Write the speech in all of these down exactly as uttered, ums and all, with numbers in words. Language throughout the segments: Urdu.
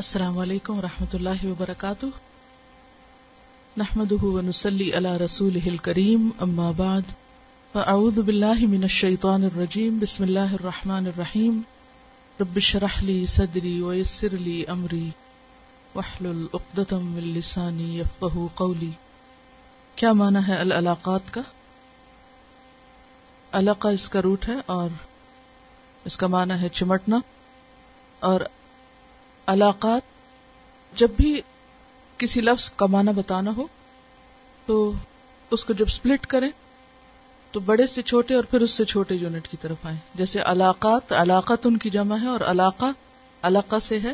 السلام علیکم ورحمۃ اللہ وبرکاتہ، نحمدہ ونصلی علی رسولہ الکریم، اما بعد، فاعوذ باللہ من الشیطان الرجیم، بسم اللہ الرحمن الرحیم، رب اشرح لی صدری ویسر لی امری واحلل عقدۃ من لسانی یفقہوا قولی۔ کیا معنی ہے العلاقات کا؟ علقہ اس کا روٹ ہے اور اس کا معنی ہے چمٹنا، اور علاقات جب بھی کسی لفظ کا معنی بتانا ہو تو اس کو جب سپلٹ کریں تو بڑے سے چھوٹے اور پھر اس سے چھوٹے یونٹ کی طرف آئیں، جیسے علاقات، علاقت ان کی جمع ہے، اور علاقہ علاقہ سے ہے،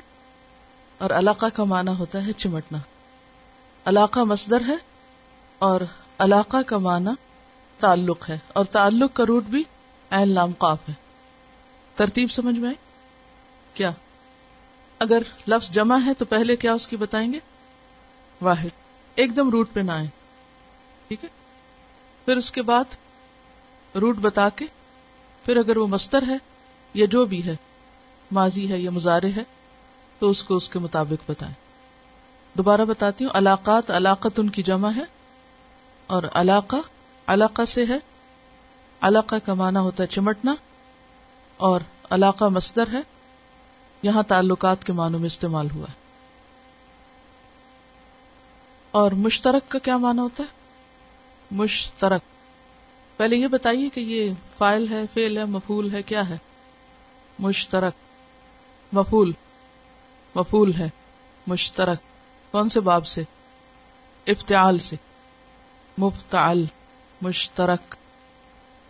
اور علاقہ کا معنی ہوتا ہے چمٹنا۔ علاقہ مصدر ہے اور علاقہ کا معنی تعلق ہے، اور تعلق کا روٹ بھی عین لام قاف ہے۔ ترتیب سمجھ میں آئی کیا؟ اگر لفظ جمع ہے تو پہلے کیا اس کی بتائیں گے؟ واحد، ایک دم روٹ پہ نہ آئیں، ٹھیک ہے؟ پھر اس کے بعد روٹ بتا کے پھر اگر وہ مصدر ہے یا جو بھی ہے، ماضی ہے یا مضارع ہے، تو اس کو اس کے مطابق بتائیں۔ دوبارہ بتاتی ہوں، علاقات علاقت ان کی جمع ہے اور علاقہ علاقہ سے ہے، علاقہ کا معنی ہوتا ہے چمٹنا، اور علاقہ مصدر ہے، یہاں تعلقات کے معنوں میں استعمال ہوا ہے۔ اور مشترک کا کیا معنی ہوتا ہے؟ مشترک، پہلے یہ بتائیے کہ یہ فاعل ہے، فعل ہے، مفعول ہے، کیا ہے؟ مشترک، مفعول مفعول ہے، مشترک کون سے باب سے؟ افتعال سے، مفتعل۔ مشترک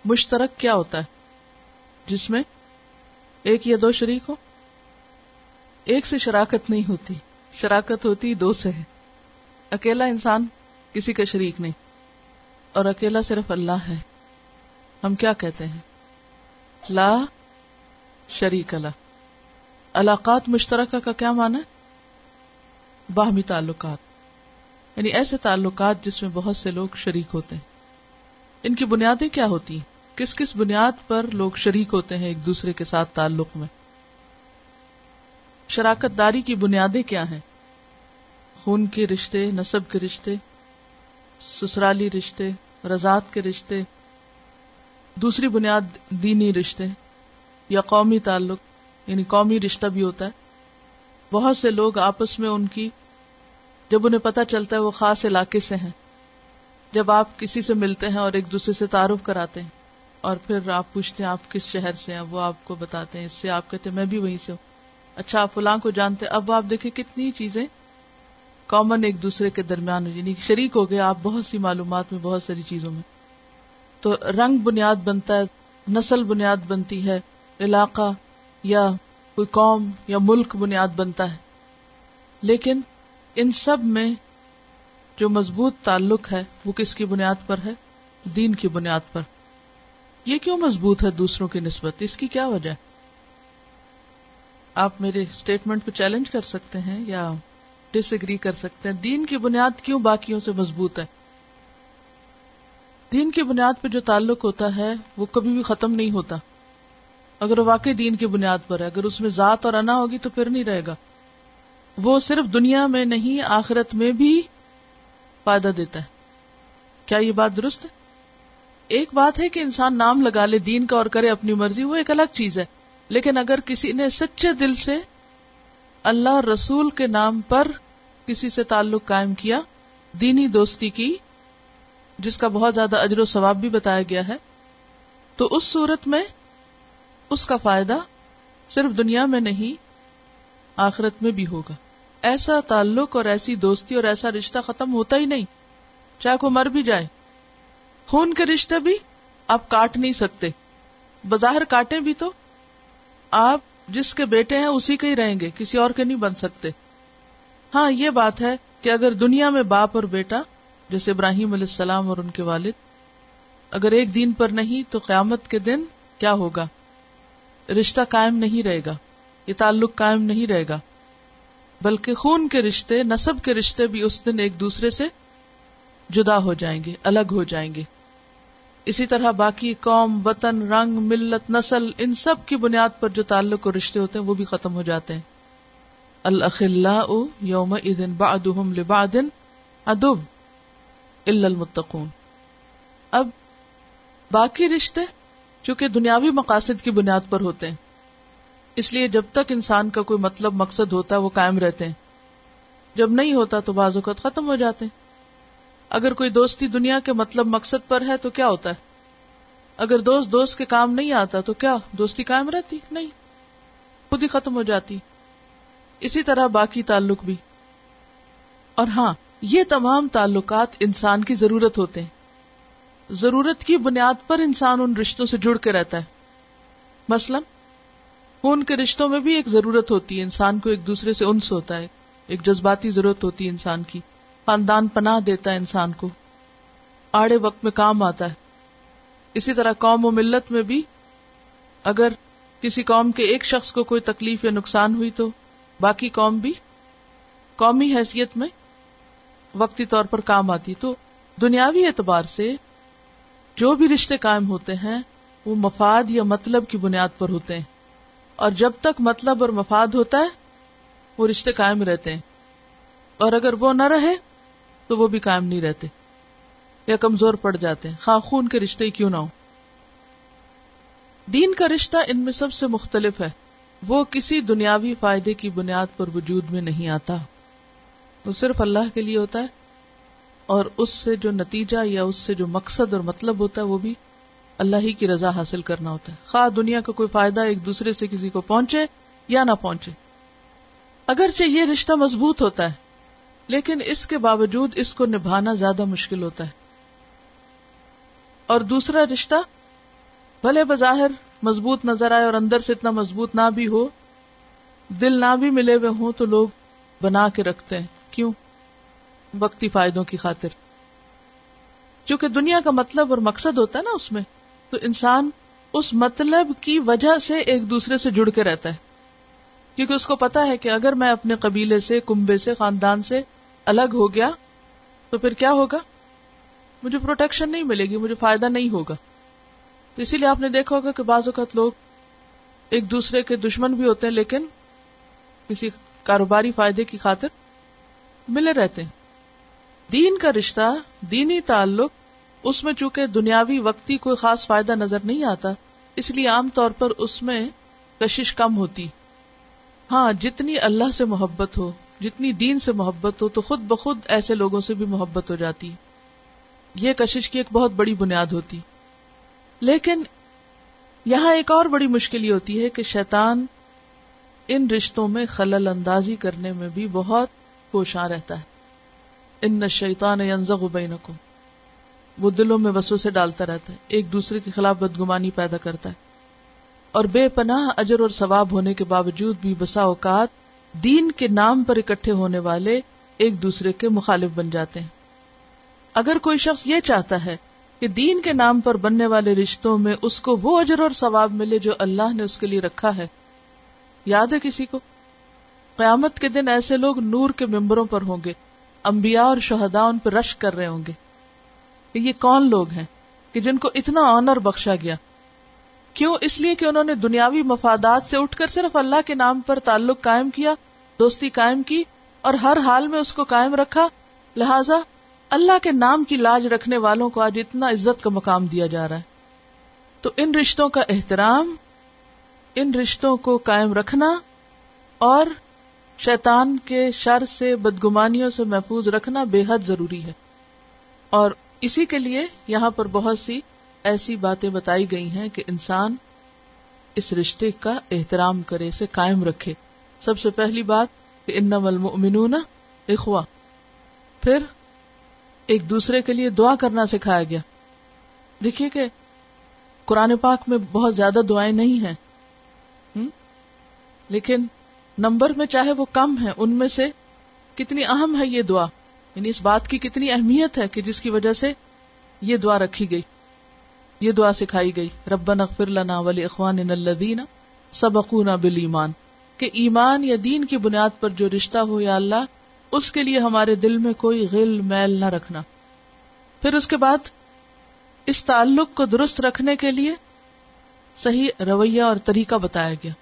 مشترک کیا ہوتا ہے؟ جس میں ایک یا دو شریک ہو، ایک سے شراکت نہیں ہوتی، شراکت ہوتی دو سے ہے، اکیلا انسان کسی کا شریک نہیں، اور اکیلا صرف اللہ ہے۔ ہم کیا کہتے ہیں؟ لا شریک لہ۔ علاقات مشترکہ کا کیا معنی ہے؟ باہمی تعلقات، یعنی ایسے تعلقات جس میں بہت سے لوگ شریک ہوتے ہیں۔ ان کی بنیادیں کیا ہوتی ہیں؟ کس کس بنیاد پر لوگ شریک ہوتے ہیں ایک دوسرے کے ساتھ تعلق میں؟ شراکت داری کی بنیادیں کیا ہیں؟ خون کے رشتے، نسب کے رشتے، سسرالی رشتے، رضاعت کے رشتے، دوسری بنیاد دینی رشتے یا قومی تعلق، یعنی قومی رشتہ بھی ہوتا ہے۔ بہت سے لوگ آپس میں ان کی، جب انہیں پتہ چلتا ہے وہ خاص علاقے سے ہیں، جب آپ کسی سے ملتے ہیں اور ایک دوسرے سے تعارف کراتے ہیں، اور پھر آپ پوچھتے ہیں آپ کس شہر سے ہیں، وہ آپ کو بتاتے ہیں، اس سے آپ کہتے ہیں میں بھی وہیں سے ہوں، اچھا آپ فلاں کو جانتے ہیں۔ اب آپ دیکھیں کتنی چیزیں کامن ایک دوسرے کے درمیان، یعنی شریک ہو گئے آپ بہت سی معلومات میں، بہت ساری چیزوں میں۔ تو رنگ بنیاد بنتا ہے، نسل بنیاد بنتی ہے، علاقہ یا کوئی قوم یا ملک بنیاد بنتا ہے، لیکن ان سب میں جو مضبوط تعلق ہے وہ کس کی بنیاد پر ہے؟ دین کی بنیاد پر۔ یہ کیوں مضبوط ہے دوسروں کی نسبت؟ اس کی کیا وجہ ہے؟ آپ میرے اسٹیٹمنٹ کو چیلنج کر سکتے ہیں یا ڈس ایگری کر سکتے ہیں۔ دین کی بنیاد کیوں باقیوں سے مضبوط ہے؟ دین کی بنیاد پہ جو تعلق ہوتا ہے وہ کبھی بھی ختم نہیں ہوتا، اگر وہ واقعی دین کی بنیاد پر ہے۔ اگر اس میں ذات اور انا ہوگی تو پھر نہیں رہے گا۔ وہ صرف دنیا میں نہیں آخرت میں بھی فائدہ دیتا ہے۔ کیا یہ بات درست ہے؟ ایک بات ہے کہ انسان نام لگا لے دین کا اور کرے اپنی مرضی، وہ ایک الگ چیز ہے، لیکن اگر کسی نے سچے دل سے اللہ اور رسول کے نام پر کسی سے تعلق قائم کیا، دینی دوستی کی، جس کا بہت زیادہ اجر و ثواب بھی بتایا گیا ہے، تو اس صورت میں اس کا فائدہ صرف دنیا میں نہیں آخرت میں بھی ہوگا۔ ایسا تعلق اور ایسی دوستی اور ایسا رشتہ ختم ہوتا ہی نہیں، چاہے کوئی مر بھی جائے۔ خون کے رشتے بھی آپ کاٹ نہیں سکتے، بظاہر کاٹیں بھی تو آپ جس کے بیٹے ہیں اسی کے ہی رہیں گے، کسی اور کے نہیں بن سکتے۔ ہاں یہ بات ہے کہ اگر دنیا میں باپ اور بیٹا، جیسے ابراہیم علیہ السلام اور ان کے والد، اگر ایک دین پر نہیں تو قیامت کے دن کیا ہوگا؟ رشتہ قائم نہیں رہے گا، یہ تعلق قائم نہیں رہے گا، بلکہ خون کے رشتے، نسب کے رشتے بھی اس دن ایک دوسرے سے جدا ہو جائیں گے، الگ ہو جائیں گے۔ اسی طرح باقی قوم، وطن، رنگ، ملت، نسل، ان سب کی بنیاد پر جو تعلق اور رشتے ہوتے ہیں وہ بھی ختم ہو جاتے ہیں۔ الاخلاء یومئذ بعضهم لبعض عدو الا المتقون. اب باقی رشتے چونکہ دنیاوی مقاصد کی بنیاد پر ہوتے ہیں، اس لیے جب تک انسان کا کوئی مطلب مقصد ہوتا ہے وہ قائم رہتے ہیں، جب نہیں ہوتا تو بعض اوقات ختم ہو جاتے ہیں. اگر کوئی دوستی دنیا کے مطلب مقصد پر ہے تو کیا ہوتا ہے؟ اگر دوست دوست کے کام نہیں آتا تو کیا دوستی قائم رہتی؟ نہیں، خود ہی ختم ہو جاتی. اسی طرح باقی تعلق بھی. اور ہاں، یہ تمام تعلقات انسان کی ضرورت ہوتے ہیں، ضرورت کی بنیاد پر انسان ان رشتوں سے جڑ کے رہتا ہے. مثلاً خون کے رشتوں میں بھی ایک ضرورت ہوتی ہے، انسان کو ایک دوسرے سے انس ہوتا ہے، ایک جذباتی ضرورت ہوتی ہے انسان کی. خاندان پناہ دیتا ہے انسان کو، آڑے وقت میں کام آتا ہے. اسی طرح قوم و ملت میں بھی، اگر کسی قوم کے ایک شخص کو کوئی تکلیف یا نقصان ہوئی تو باقی قوم بھی قومی حیثیت میں وقتی طور پر کام آتی. تو دنیاوی اعتبار سے جو بھی رشتے قائم ہوتے ہیں وہ مفاد یا مطلب کی بنیاد پر ہوتے ہیں، اور جب تک مطلب اور مفاد ہوتا ہے وہ رشتے قائم رہتے ہیں، اور اگر وہ نہ رہے تو وہ بھی قائم نہیں رہتے یا کمزور پڑ جاتے ہیں، خواہ خون کے رشتے ہی کیوں نہ ہو. دین کا رشتہ ان میں سب سے مختلف ہے، وہ کسی دنیاوی فائدے کی بنیاد پر وجود میں نہیں آتا، وہ صرف اللہ کے لیے ہوتا ہے، اور اس سے جو نتیجہ یا اس سے جو مقصد اور مطلب ہوتا ہے وہ بھی اللہ ہی کی رضا حاصل کرنا ہوتا ہے، خواہ دنیا کا کوئی فائدہ ایک دوسرے سے کسی کو پہنچے یا نہ پہنچے. اگرچہ یہ رشتہ مضبوط ہوتا ہے لیکن اس کے باوجود اس کو نبھانا زیادہ مشکل ہوتا ہے. اور دوسرا رشتہ بھلے بظاہر مضبوط نظر آئے اور اندر سے اتنا مضبوط نہ بھی ہو، دل نہ بھی ملے ہوئے ہوں تو لوگ بنا کے رکھتے ہیں. کیوں؟ وقتی فائدوں کی خاطر. چونکہ دنیا کا مطلب اور مقصد ہوتا ہے نا اس میں، تو انسان اس مطلب کی وجہ سے ایک دوسرے سے جڑ کے رہتا ہے، کیونکہ اس کو پتا ہے کہ اگر میں اپنے قبیلے سے، کنبے سے، خاندان سے الگ ہو گیا تو پھر کیا ہوگا، مجھے پروٹیکشن نہیں ملے گی، مجھے فائدہ نہیں ہوگا. تو اسی لیے آپ نے دیکھا ہوگا کہ بعض اوقات لوگ ایک دوسرے کے دشمن بھی ہوتے ہیں لیکن کسی کاروباری فائدے کی خاطر ملے رہتے ہیں. دین کا رشتہ، دینی تعلق، اس میں چونکہ دنیاوی وقتی کوئی خاص فائدہ نظر نہیں آتا، اس لیے عام طور پر اس میں کشش کم ہوتی. ہاں، جتنی اللہ سے محبت ہو، جتنی دین سے محبت ہو، تو خود بخود ایسے لوگوں سے بھی محبت ہو جاتی. یہ کشش کی ایک بہت بڑی بنیاد ہوتی. لیکن یہاں ایک اور بڑی مشکل یہ ہوتی ہے کہ شیطان ان رشتوں میں خلل اندازی کرنے میں بھی بہت کوشاں رہتا ہے. ان الشیطان ینزغ بینکم، وہ دلوں میں وسوسے ڈالتا رہتا ہے، ایک دوسرے کے خلاف بدگمانی پیدا کرتا ہے. اور بے پناہ اجر اور ثواب ہونے کے باوجود بھی بسا اوقات دین کے نام پر اکٹھے ہونے والے ایک دوسرے کے مخالف بن جاتے ہیں. اگر کوئی شخص یہ چاہتا ہے کہ دین کے نام پر بننے والے رشتوں میں اس کو وہ اجر اور ثواب ملے جو اللہ نے اس کے لیے رکھا ہے، یاد ہے کسی کو قیامت کے دن ایسے لوگ نور کے ممبروں پر ہوں گے، انبیاء اور شہداء ان پر رشک کر رہے ہوں گے کہ یہ کون لوگ ہیں کہ جن کو اتنا آنر بخشا گیا. کیوں؟ اس لیے کہ انہوں نے دنیاوی مفادات سے اٹھ کر صرف اللہ کے نام پر تعلق قائم کیا، دوستی قائم کی، اور ہر حال میں اس کو قائم رکھا. لہٰذا اللہ کے نام کی لاج رکھنے والوں کو آج اتنا عزت کا مقام دیا جا رہا ہے. تو ان رشتوں کا احترام، ان رشتوں کو قائم رکھنا اور شیطان کے شر سے، بدگمانیوں سے محفوظ رکھنا بے حد ضروری ہے. اور اسی کے لیے یہاں پر بہت سی ایسی باتیں بتائی گئی ہیں کہ انسان اس رشتے کا احترام کرے، اسے قائم رکھے. سب سے پہلی بات کہ انما المؤمنون اخوہ، پھر ایک دوسرے کے لیے دعا کرنا سکھایا گیا. دیکھیے کہ قرآن پاک میں بہت زیادہ دعائیں نہیں ہیں، لیکن نمبر میں چاہے وہ کم ہیں، ان میں سے کتنی اہم ہے یہ دعا، یعنی اس بات کی کتنی اہمیت ہے کہ جس کی وجہ سے یہ دعا رکھی گئی، یہ دعا سکھائی گئی. ربنا اغفر لنا ولاخواننا الذین سبقونا بالایمان، کہ ایمان یا دین کی بنیاد پر جو رشتہ ہو یا اللہ، اس کے لیے ہمارے دل میں کوئی غل میل نہ رکھنا. پھر اس کے بعد اس تعلق کو درست رکھنے کے لیے صحیح رویہ اور طریقہ بتایا گیا،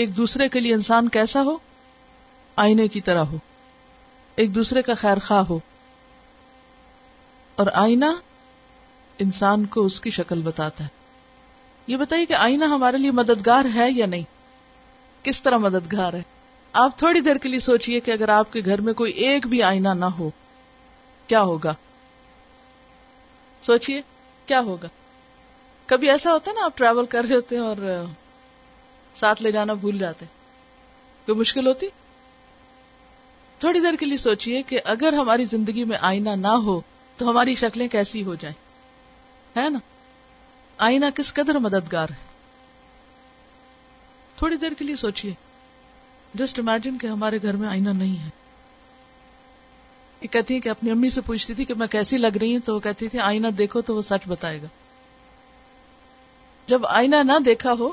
ایک دوسرے کے لیے انسان کیسا ہو، آئینے کی طرح ہو، ایک دوسرے کا خیر خواہ ہو، اور آئینہ انسان کو اس کی شکل بتاتا ہے۔ یہ بتائیے کہ آئینہ ہمارے لیے مددگار ہے یا نہیں، کس طرح مددگار ہے؟ آپ تھوڑی دیر کے لیے سوچئے کہ اگر آپ کے گھر میں کوئی ایک بھی آئینہ نہ ہو کیا ہوگا، سوچئے کیا ہوگا۔ کبھی ایسا ہوتا ہے نا، آپ ٹریول کر رہے ہوتے ہیں اور ساتھ لے جانا بھول جاتے ہیں، کوئی مشکل ہوتی؟ تھوڑی دیر کے لیے سوچئے کہ اگر ہماری زندگی میں آئینہ نہ ہو تو ہماری شکلیں کیسی ہو جائیں، ہے نا؟ آئینہ کس قدر مددگار ہے۔ تھوڑی دیر کے لیے سوچئے، جسٹ امیجن کہ ہمارے گھر میں آئینہ نہیں ہے۔ یہ کہتی ہے کہ اپنی امی سے پوچھتی تھی کہ میں کیسی لگ رہی ہوں، تو وہ کہتی تھی آئینہ دیکھو تو وہ سچ بتائے گا۔ جب آئینہ نہ دیکھا ہو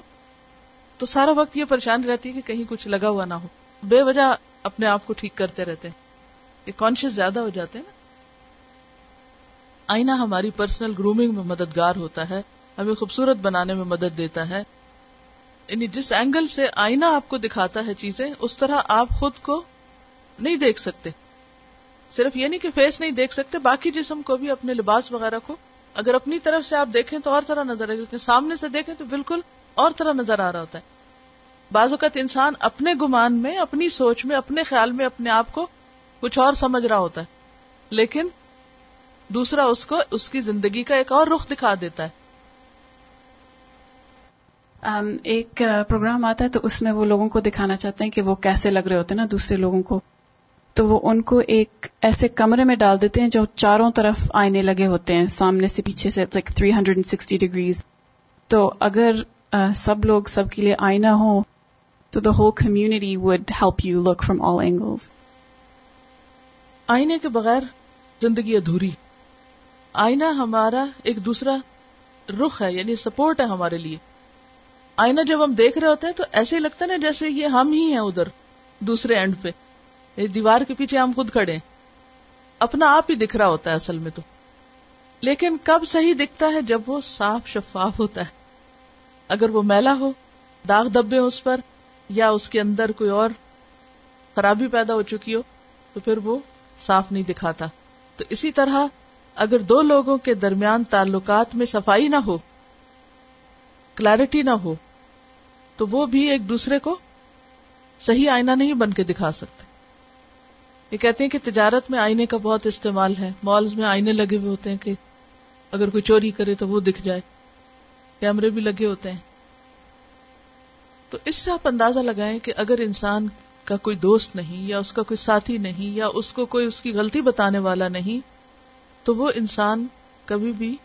تو سارا وقت یہ پریشان رہتی ہے کہ کہیں کچھ لگا ہوا نہ ہو، بے وجہ اپنے آپ کو ٹھیک کرتے رہتے ہیں، یہ کانشیس زیادہ ہو جاتے ہیں نا۔ آئینہ ہماری پرسنل گرومنگ میں مددگار ہوتا ہے، ہمیں خوبصورت بنانے میں مدد دیتا ہے، یعنی جس اینگل سے آئینہ آپ کو دکھاتا ہے چیزیں، اس طرح آپ خود کو نہیں دیکھ سکتے۔ صرف یہ نہیں کہ فیس نہیں دیکھ سکتے، باقی جسم کو بھی، اپنے لباس وغیرہ کو اگر اپنی طرف سے آپ دیکھیں تو اور طرح نظر آئے گا، سامنے سے دیکھیں تو بالکل اور طرح نظر آ رہا ہوتا ہے۔ بعض اوقات انسان اپنے گمان میں، اپنی سوچ میں، اپنے خیال میں اپنے آپ کو کچھ اور سمجھ رہا ہوتا ہے، لیکن دوسرا اس کو اس کی زندگی کا ایک اور رخ دکھا دیتا ہے۔ Um, ایک پروگرام آتا ہے تو اس میں وہ لوگوں کو دکھانا چاہتے ہیں کہ وہ کیسے لگ رہے ہوتے ہیں نا دوسرے لوگوں کو، تو وہ ان کو ایک ایسے کمرے میں ڈال دیتے ہیں جو چاروں طرف آئینے لگے ہوتے ہیں، سامنے سے پیچھے سے، لائک تھری سکسٹی ڈگریز۔ تو اگر uh, سب لوگ سب کے لیے آئینہ ہوں تو the whole community would help you look from all angles. آئینے کے بغیر زندگی ادھوری۔ آئینہ ہمارا ایک دوسرا رخ ہے، یعنی سپورٹ ہے ہمارے لیے۔ آئینہ جب ہم دیکھ رہے ہوتے ہیں تو ایسے ہی لگتا ہے نا جیسے یہ ہم ہی ہیں، ادھر دوسرے اینڈ پہ دیوار کے پیچھے ہم خود کھڑے ہیں، اپنا آپ ہی دکھ رہا ہوتا ہے اصل میں تو۔ لیکن کب صحیح دکھتا ہے؟ جب وہ صاف شفاف ہوتا ہے۔ اگر وہ میلا ہو، داغ دھبے ہو اس پر، یا اس کے اندر کوئی اور خرابی پیدا ہو چکی ہو، تو پھر وہ صاف نہیں دکھاتا۔ تو اسی طرح اگر دو لوگوں کے درمیان تعلقات میں صفائی نہ ہو، کلیئرٹی نہ ہو، تو وہ بھی ایک دوسرے کو صحیح آئینہ نہیں بن کے دکھا سکتے۔ یہ کہتے ہیں کہ تجارت میں آئینے کا بہت استعمال ہے، مالز میں آئینے لگے ہوئے ہوتے ہیں کہ اگر کوئی چوری کرے تو وہ دکھ جائے، کیمرے بھی لگے ہوتے ہیں۔ تو اس سے آپ اندازہ لگائیں کہ اگر انسان کا کوئی دوست نہیں، یا اس کا کوئی ساتھی نہیں، یا اس کو کوئی اس کی غلطی بتانے والا نہیں، تو وہ انسان کبھی بھی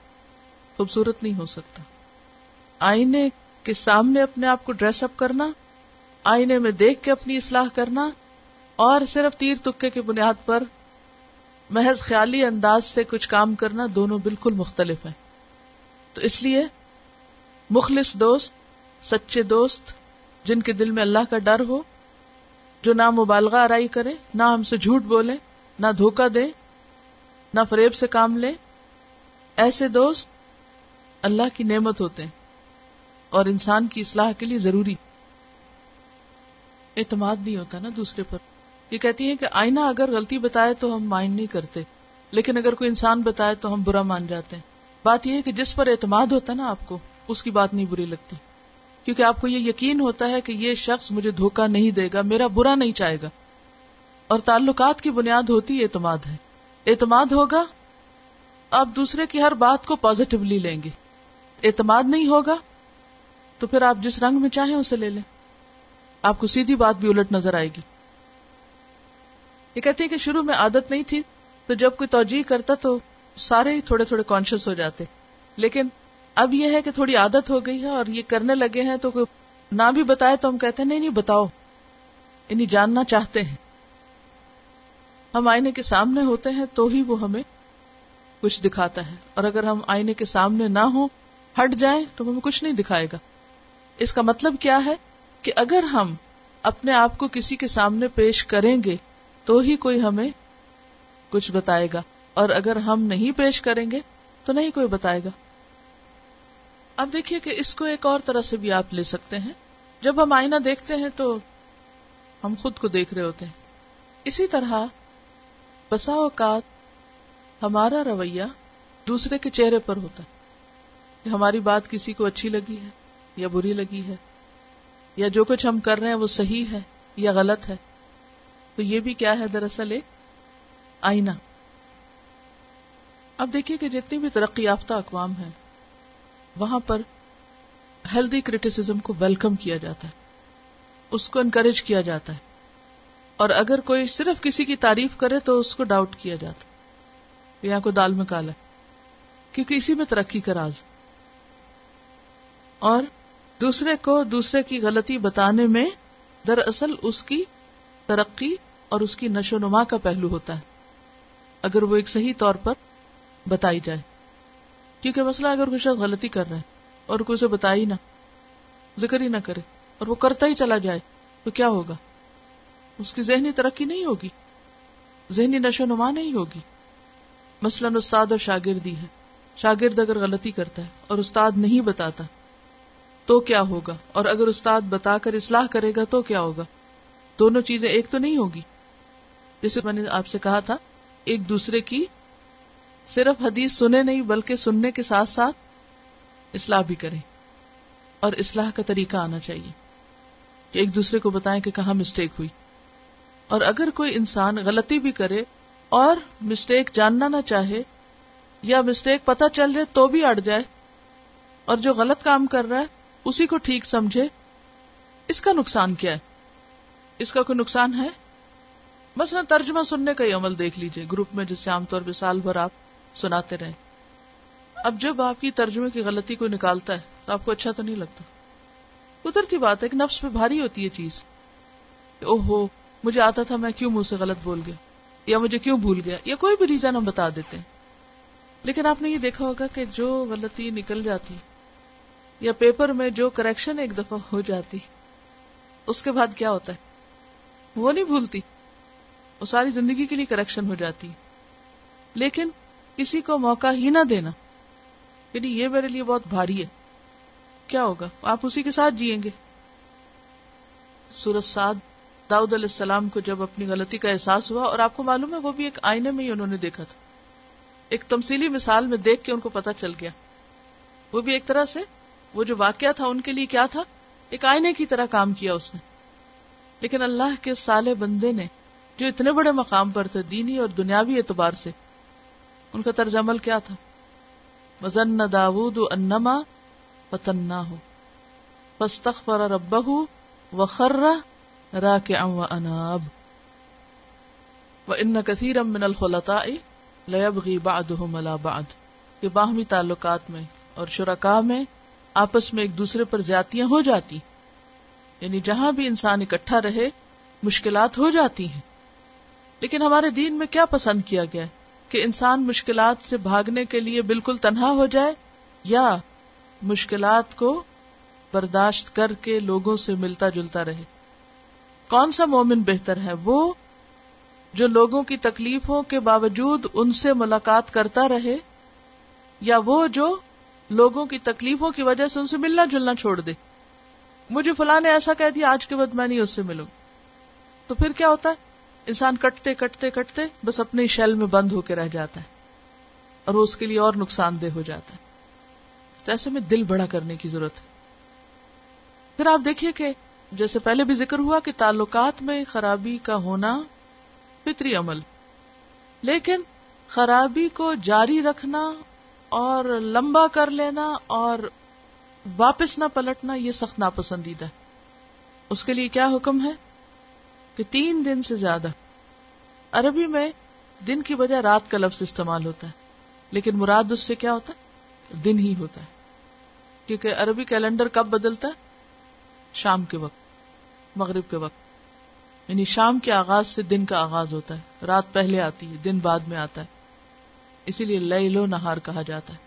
خوبصورت نہیں ہو سکتا۔ آئینے کے سامنے اپنے آپ کو ڈریس اپ کرنا، آئینے میں دیکھ کے اپنی اصلاح کرنا، اور صرف تیر تکے کی بنیاد پر محض خیالی انداز سے کچھ کام کرنا، دونوں بالکل مختلف ہیں۔ تو اس لیے مخلص دوست، سچے دوست، جن کے دل میں اللہ کا ڈر ہو، جو نہ مبالغہ آرائی کرے، نہ ہم سے جھوٹ بولے، نہ دھوکہ دے، نہ فریب سے کام لے، ایسے دوست اللہ کی نعمت ہوتے ہیں اور انسان کی اصلاح کے لیے ضروری۔ اعتماد نہیں ہوتا نا دوسرے پر۔ یہ کہتی ہیں کہ آئینہ اگر غلطی بتائے تو ہم مائنڈ نہیں کرتے، لیکن اگر کوئی انسان بتائے تو ہم برا مان جاتے ہیں۔ بات یہ ہے کہ جس پر اعتماد ہوتا ہے نا آپ کو، اس کی بات نہیں بری لگتی، کیونکہ آپ کو یہ یقین ہوتا ہے کہ یہ شخص مجھے دھوکہ نہیں دے گا، میرا برا نہیں چاہے گا۔ اور تعلقات کی بنیاد ہوتی اعتماد ہے۔ اعتماد ہوگا، آپ دوسرے کی ہر بات کو پازیٹیولی لیں گے۔ اعتماد نہیں ہوگا تو پھر آپ جس رنگ میں چاہیں اسے لے لیں، آپ کو سیدھی بات بھی الٹ نظر آئے گی۔ یہ کہتے ہیں کہ شروع میں عادت نہیں تھی، تو جب کوئی توجیہ کرتا تو سارے ہی تھوڑے تھوڑے کانشیس ہو جاتے، لیکن اب یہ ہے کہ تھوڑی عادت ہو گئی ہے اور یہ کرنے لگے ہیں، تو کوئی نہ بھی بتائے تو ہم کہتے ہیں نہیں نہیں بتاؤ، یعنی جاننا چاہتے ہیں۔ ہم آئینے کے سامنے ہوتے ہیں تو ہی وہ ہمیں کچھ دکھاتا ہے، اور اگر ہم آئینے کے سامنے نہ ہوں، ہٹ جائیں، تو ہمیں کچھ نہیں دکھائے گا۔ اس کا مطلب کیا ہے کہ اگر ہم اپنے آپ کو کسی کے سامنے پیش کریں گے تو ہی کوئی ہمیں کچھ بتائے گا، اور اگر ہم نہیں پیش کریں گے تو نہیں کوئی بتائے گا۔ اب دیکھیے کہ اس کو ایک اور طرح سے بھی آپ لے سکتے ہیں۔ جب ہم آئینہ دیکھتے ہیں تو ہم خود کو دیکھ رہے ہوتے ہیں، اسی طرح بسا اوقات ہمارا رویہ دوسرے کے چہرے پر ہوتا ہے کہ ہماری بات کسی کو اچھی لگی ہے یا بری لگی ہے، یا جو کچھ ہم کر رہے ہیں وہ صحیح ہے یا غلط ہے. تو یہ بھی کیا ہے دراصل ایک آئینہ. اب دیکھیے کہ جتنی بھی ترقی یافتہ اقوام ہیں وہاں پر ہیلدی کرٹیسزم کو ویلکم کیا جاتا ہے، اس کو انکریج کیا جاتا ہے، اور اگر کوئی صرف کسی کی تعریف کرے تو اس کو ڈاؤٹ کیا جاتا ہے، یہاں کو دال میں کالا، کیونکہ اسی میں ترقی کا راز. اور دوسرے کو دوسرے کی غلطی بتانے میں دراصل اس کی ترقی اور اس کی نشو و نما کا پہلو ہوتا ہے اگر وہ ایک صحیح طور پر بتائی جائے. کیونکہ مسئلہ اگر کوئی شخص غلطی کر رہا ہے اور کوئی اسے بتائی نہ، ذکر ہی نہ کرے اور وہ کرتا ہی چلا جائے تو کیا ہوگا؟ اس کی ذہنی ترقی نہیں ہوگی، ذہنی نشو و نما نہیں ہوگی. مثلاً استاد اور شاگردی ہے، شاگرد اگر غلطی کرتا ہے اور استاد نہیں بتاتا تو کیا ہوگا، اور اگر استاد بتا کر اصلاح کرے گا تو کیا ہوگا؟ دونوں چیزیں ایک تو نہیں ہوگی. جیسے میں نے آپ سے کہا تھا، ایک دوسرے کی صرف حدیث سنے نہیں بلکہ سننے کے ساتھ ساتھ اصلاح بھی کریں، اور اصلاح کا طریقہ آنا چاہیے کہ ایک دوسرے کو بتائیں کہ کہاں مسٹیک ہوئی. اور اگر کوئی انسان غلطی بھی کرے اور مسٹیک جاننا نہ چاہے یا مسٹیک پتہ چل جائے تو بھی اڑ جائے، اور جو غلط کام کر رہا ہے اسی کو ٹھیک سمجھے، اس کا نقصان کیا ہے؟ اس کا کوئی نقصان ہے؟ مثلا ترجمہ سننے کا ہی عمل دیکھ لیجئے گروپ میں، جسے عام طور پہ سال بھر آپ سناتے رہے. اب جب آپ کی ترجمے کی غلطی کو نکالتا ہے تو آپ کو اچھا تو نہیں لگتا. قدرتی بات ہے کہ نفس پہ بھاری ہوتی ہے چیز، کہ او ہو مجھے آتا تھا میں کیوں منہ سے غلط بول گیا، یا مجھے کیوں بھول گیا، یا کوئی بھی ریزن ہم بتا دیتے ہیں. لیکن آپ نے یہ دیکھا ہوگا کہ جو غلطی نکل جاتی یا پیپر میں جو کریکشن ایک دفعہ ہو جاتی، اس کے بعد کیا ہوتا ہے؟ وہ نہیں بھولتی، وہ ساری زندگی کے لیے کریکشن ہو جاتی. لیکن کسی کو موقع ہی نہ دینا، یعنی یہ میرے لیے بہت بھاری ہے، کیا ہوگا؟ آپ اسی کے ساتھ جیئیں گے. سورۃ صاد، داؤد علیہ السلام کو جب اپنی غلطی کا احساس ہوا، اور آپ کو معلوم ہے وہ بھی ایک آئینے میں ہی انہوں نے دیکھا تھا، ایک تمثیلی مثال میں دیکھ کے ان کو پتہ چل گیا. وہ بھی ایک طرح سے وہ جو واقعہ تھا ان کے لیے کیا تھا، ایک آئینے کی طرح کام کیا اس نے. لیکن اللہ کے صالح بندے نے جو اتنے بڑے مقام پر تھے دینی اور دنیاوی اعتبار سے، ان کا طرز عمل کیا تھا؟ وَظَنَّ دَاوُودُ أَنَّمَا فَتَنَّاهُ فَاسْتَغْفَرَ رَبَّهُ وَخَرَّ رَاكِعًا وَأَنَابَ وَإِنَّ كَثِيرًا مِنَ الْخُلَطَاءِ لَيَبْغِي بَعْضُهُمْ عَلَى بَعْضٍ. کہ باہمی تعلقات میں اور شرکاء میں آپس میں ایک دوسرے پر زیادتیاں ہو جاتی، یعنی جہاں بھی انسان اکٹھا رہے مشکلات ہو جاتی ہیں. لیکن ہمارے دین میں کیا پسند کیا گیا ہے؟ کہ انسان مشکلات سے بھاگنے کے لیے بالکل تنہا ہو جائے، یا مشکلات کو برداشت کر کے لوگوں سے ملتا جلتا رہے. کون سا مومن بہتر ہے؟ وہ جو لوگوں کی تکلیفوں کے باوجود ان سے ملاقات کرتا رہے، یا وہ جو لوگوں کی تکلیفوں کی وجہ سے ان سے ملنا جلنا چھوڑ دے؟ مجھے فلاں نے ایسا کہہ دیا، آج کے بعد میں نہیں اس سے ملوں. تو پھر کیا ہوتا ہے؟ انسان کٹتے کٹتے کٹتے بس اپنے شیل میں بند ہو کے رہ جاتا ہے، اور وہ اس کے لیے اور نقصان دہ ہو جاتا ہے. تو ایسے میں دل بڑا کرنے کی ضرورت ہے. پھر آپ دیکھیے کہ جیسے پہلے بھی ذکر ہوا کہ تعلقات میں خرابی کا ہونا فطری عمل، لیکن خرابی کو جاری رکھنا اور لمبا کر لینا اور واپس نہ پلٹنا، یہ سخت ناپسندیدہ ہے. اس کے لیے کیا حکم ہے؟ کہ تین دن سے زیادہ. عربی میں دن کی بجائے رات کا لفظ استعمال ہوتا ہے، لیکن مراد اس سے کیا ہوتا ہے؟ دن ہی ہوتا ہے، کیونکہ عربی کیلنڈر کب بدلتا ہے؟ شام کے وقت، مغرب کے وقت. یعنی شام کے آغاز سے دن کا آغاز ہوتا ہے، رات پہلے آتی ہے، دن بعد میں آتا ہے، اسی لیے لیل و نہار کہا جاتا ہے.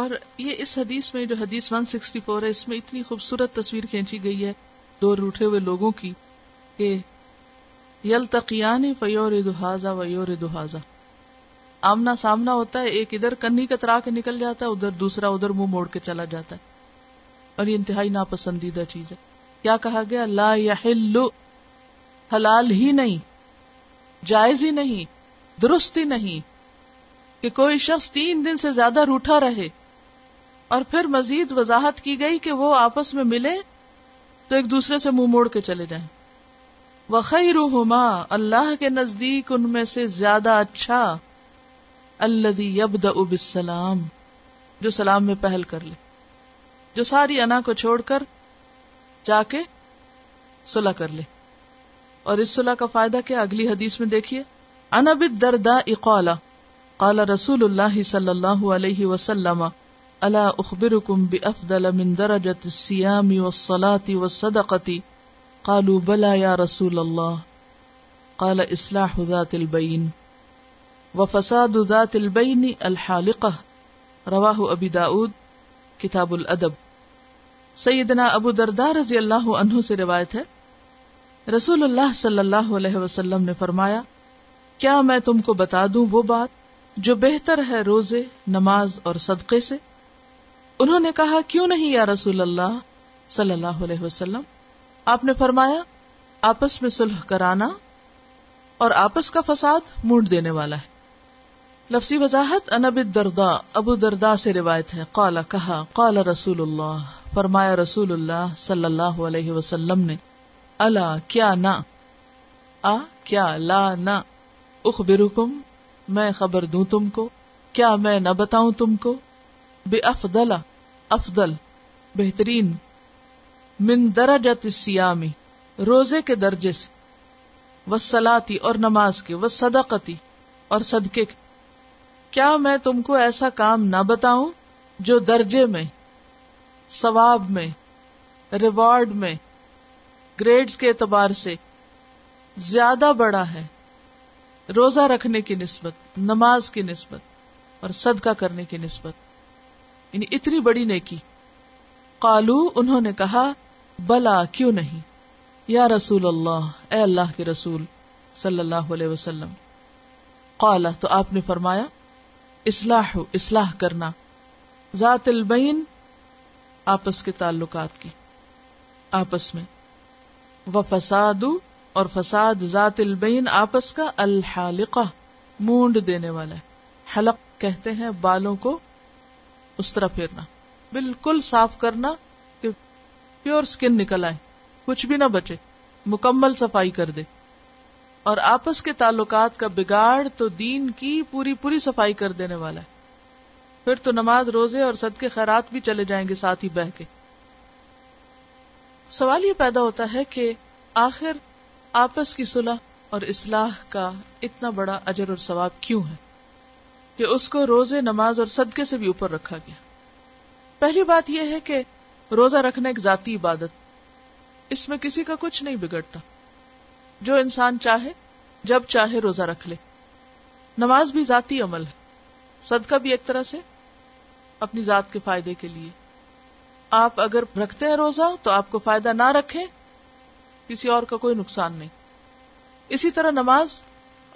اور یہ اس حدیث میں جو حدیث ایک سو چوڑسٹھ ہے، اس میں اتنی خوبصورت تصویر کھینچی گئی ہے دو روٹھے ہوئے لوگوں کی، کہ یلتقیان فیورد ھذا ویورد ھذا، آمنا سامنا ہوتا ہے، ایک ادھر کنی کترا کے نکل جاتا ہے، ادھر دوسرا ادھر منہ موڑ کے چلا جاتا ہے. اور یہ انتہائی ناپسندیدہ چیز ہے. کیا کہا گیا؟ لا یحل، حلال ہی نہیں، جائز ہی نہیں، درست ہی نہیں کہ کوئی شخص تین دن سے زیادہ روٹھا رہے. اور پھر مزید وضاحت کی گئی کہ وہ آپس میں ملے تو ایک دوسرے سے منہ موڑ کے چلے جائیں. وَخَيْرُهُمَا اللہ کے نزدیک ان میں سے زیادہ اچھا الَّذِي يَبْدَأُ بِالسَّلَامِ جو سلام میں پہل کر لے، جو ساری انا کو چھوڑ کر جا کے صلح کر لے. اور اس صلح کا فائدہ کیا؟ اگلی حدیث میں دیکھیے. عن ابی الدرداء قال قال رسول اللہ صلی اللہ علیہ وسلم الا اخبرکم بافضل من درجة الصيام والصلاة والصدقة قالوا بلى يا رسول الله قال اصلاح ذات البين وفساد ذات البين الحالقة رواه ابی داؤد کتاب الادب. سیدنا ابو درداء رضی اللہ عنہ سے روایت ہے، رسول اللہ صلی اللہ علیہ وسلم نے فرمایا، کیا میں تم کو بتا دوں وہ بات جو بہتر ہے روزے، نماز اور صدقے سے؟ انہوں نے کہا، کیوں نہیں یا رسول اللہ صلی اللہ علیہ وسلم. آپ نے فرمایا، آپس میں صلح کرانا اور آپس کا فساد مونڈ دینے والا ہے. لفظی وضاحت عن ابی الدرداء ابو درداء سے روایت ہے، قال کہا، قال رسول اللہ فرمایا رسول اللہ صلی اللہ علیہ وسلم نے، الا کیا نہ، آ کیا لا نہ، اخبرکم میں خبر دوں تم کو، کیا میں نہ بتاؤں تم کو، بافضل افضل بہترین، من درجۃ الصیام روزے کے درجے سے، والصلاۃ اور نماز کے، والصدقۃ اور صدقے کے. کیا میں تم کو ایسا کام نہ بتاؤں جو درجے میں، ثواب میں، ریوارڈ میں، گریڈز کے اعتبار سے زیادہ بڑا ہے روزہ رکھنے کی نسبت، نماز کی نسبت اور صدقہ کرنے کی نسبت، یعنی اتنی بڑی نیکی. قالو انہوں نے کہا، بلا کیوں نہیں یا رسول اللہ اے اللہ کے رسول صلی اللہ علیہ وسلم. قال تو آپ نے فرمایا، اصلاح اصلاح کرنا، ذات البین آپس کے تعلقات کی، آپس میں، وفساد اور فساد ذات البین آپس کا، الحالقہ مونڈ دینے والا ہے. حلق کہتے ہیں بالوں کو اس طرح پھیرنا، بالکل صاف کرنا کہ پیور سکن نکل آئے، کچھ بھی نہ بچے، مکمل صفائی کر دے. اور آپس کے تعلقات کا بگاڑ تو دین کی پوری پوری صفائی کر دینے والا ہے. پھر تو نماز، روزے اور صدقے خیرات بھی چلے جائیں گے ساتھ ہی بہ کے. سوال یہ پیدا ہوتا ہے کہ آخر آپس کی صلح اور اصلاح کا اتنا بڑا اجر اور ثواب کیوں ہے کہ اس کو روزے، نماز اور صدقے سے بھی اوپر رکھا گیا؟ پہلی بات یہ ہے کہ روزہ رکھنا ایک ذاتی عبادت، اس میں کسی کا کچھ نہیں بگڑتا، جو انسان چاہے جب چاہے روزہ رکھ لے. نماز بھی ذاتی عمل ہے، صدقہ بھی ایک طرح سے اپنی ذات کے فائدے کے لیے. آپ اگر رکھتے ہیں روزہ تو آپ کو فائدہ، نہ رکھیں کسی اور کا کوئی نقصان نہیں. اسی طرح نماز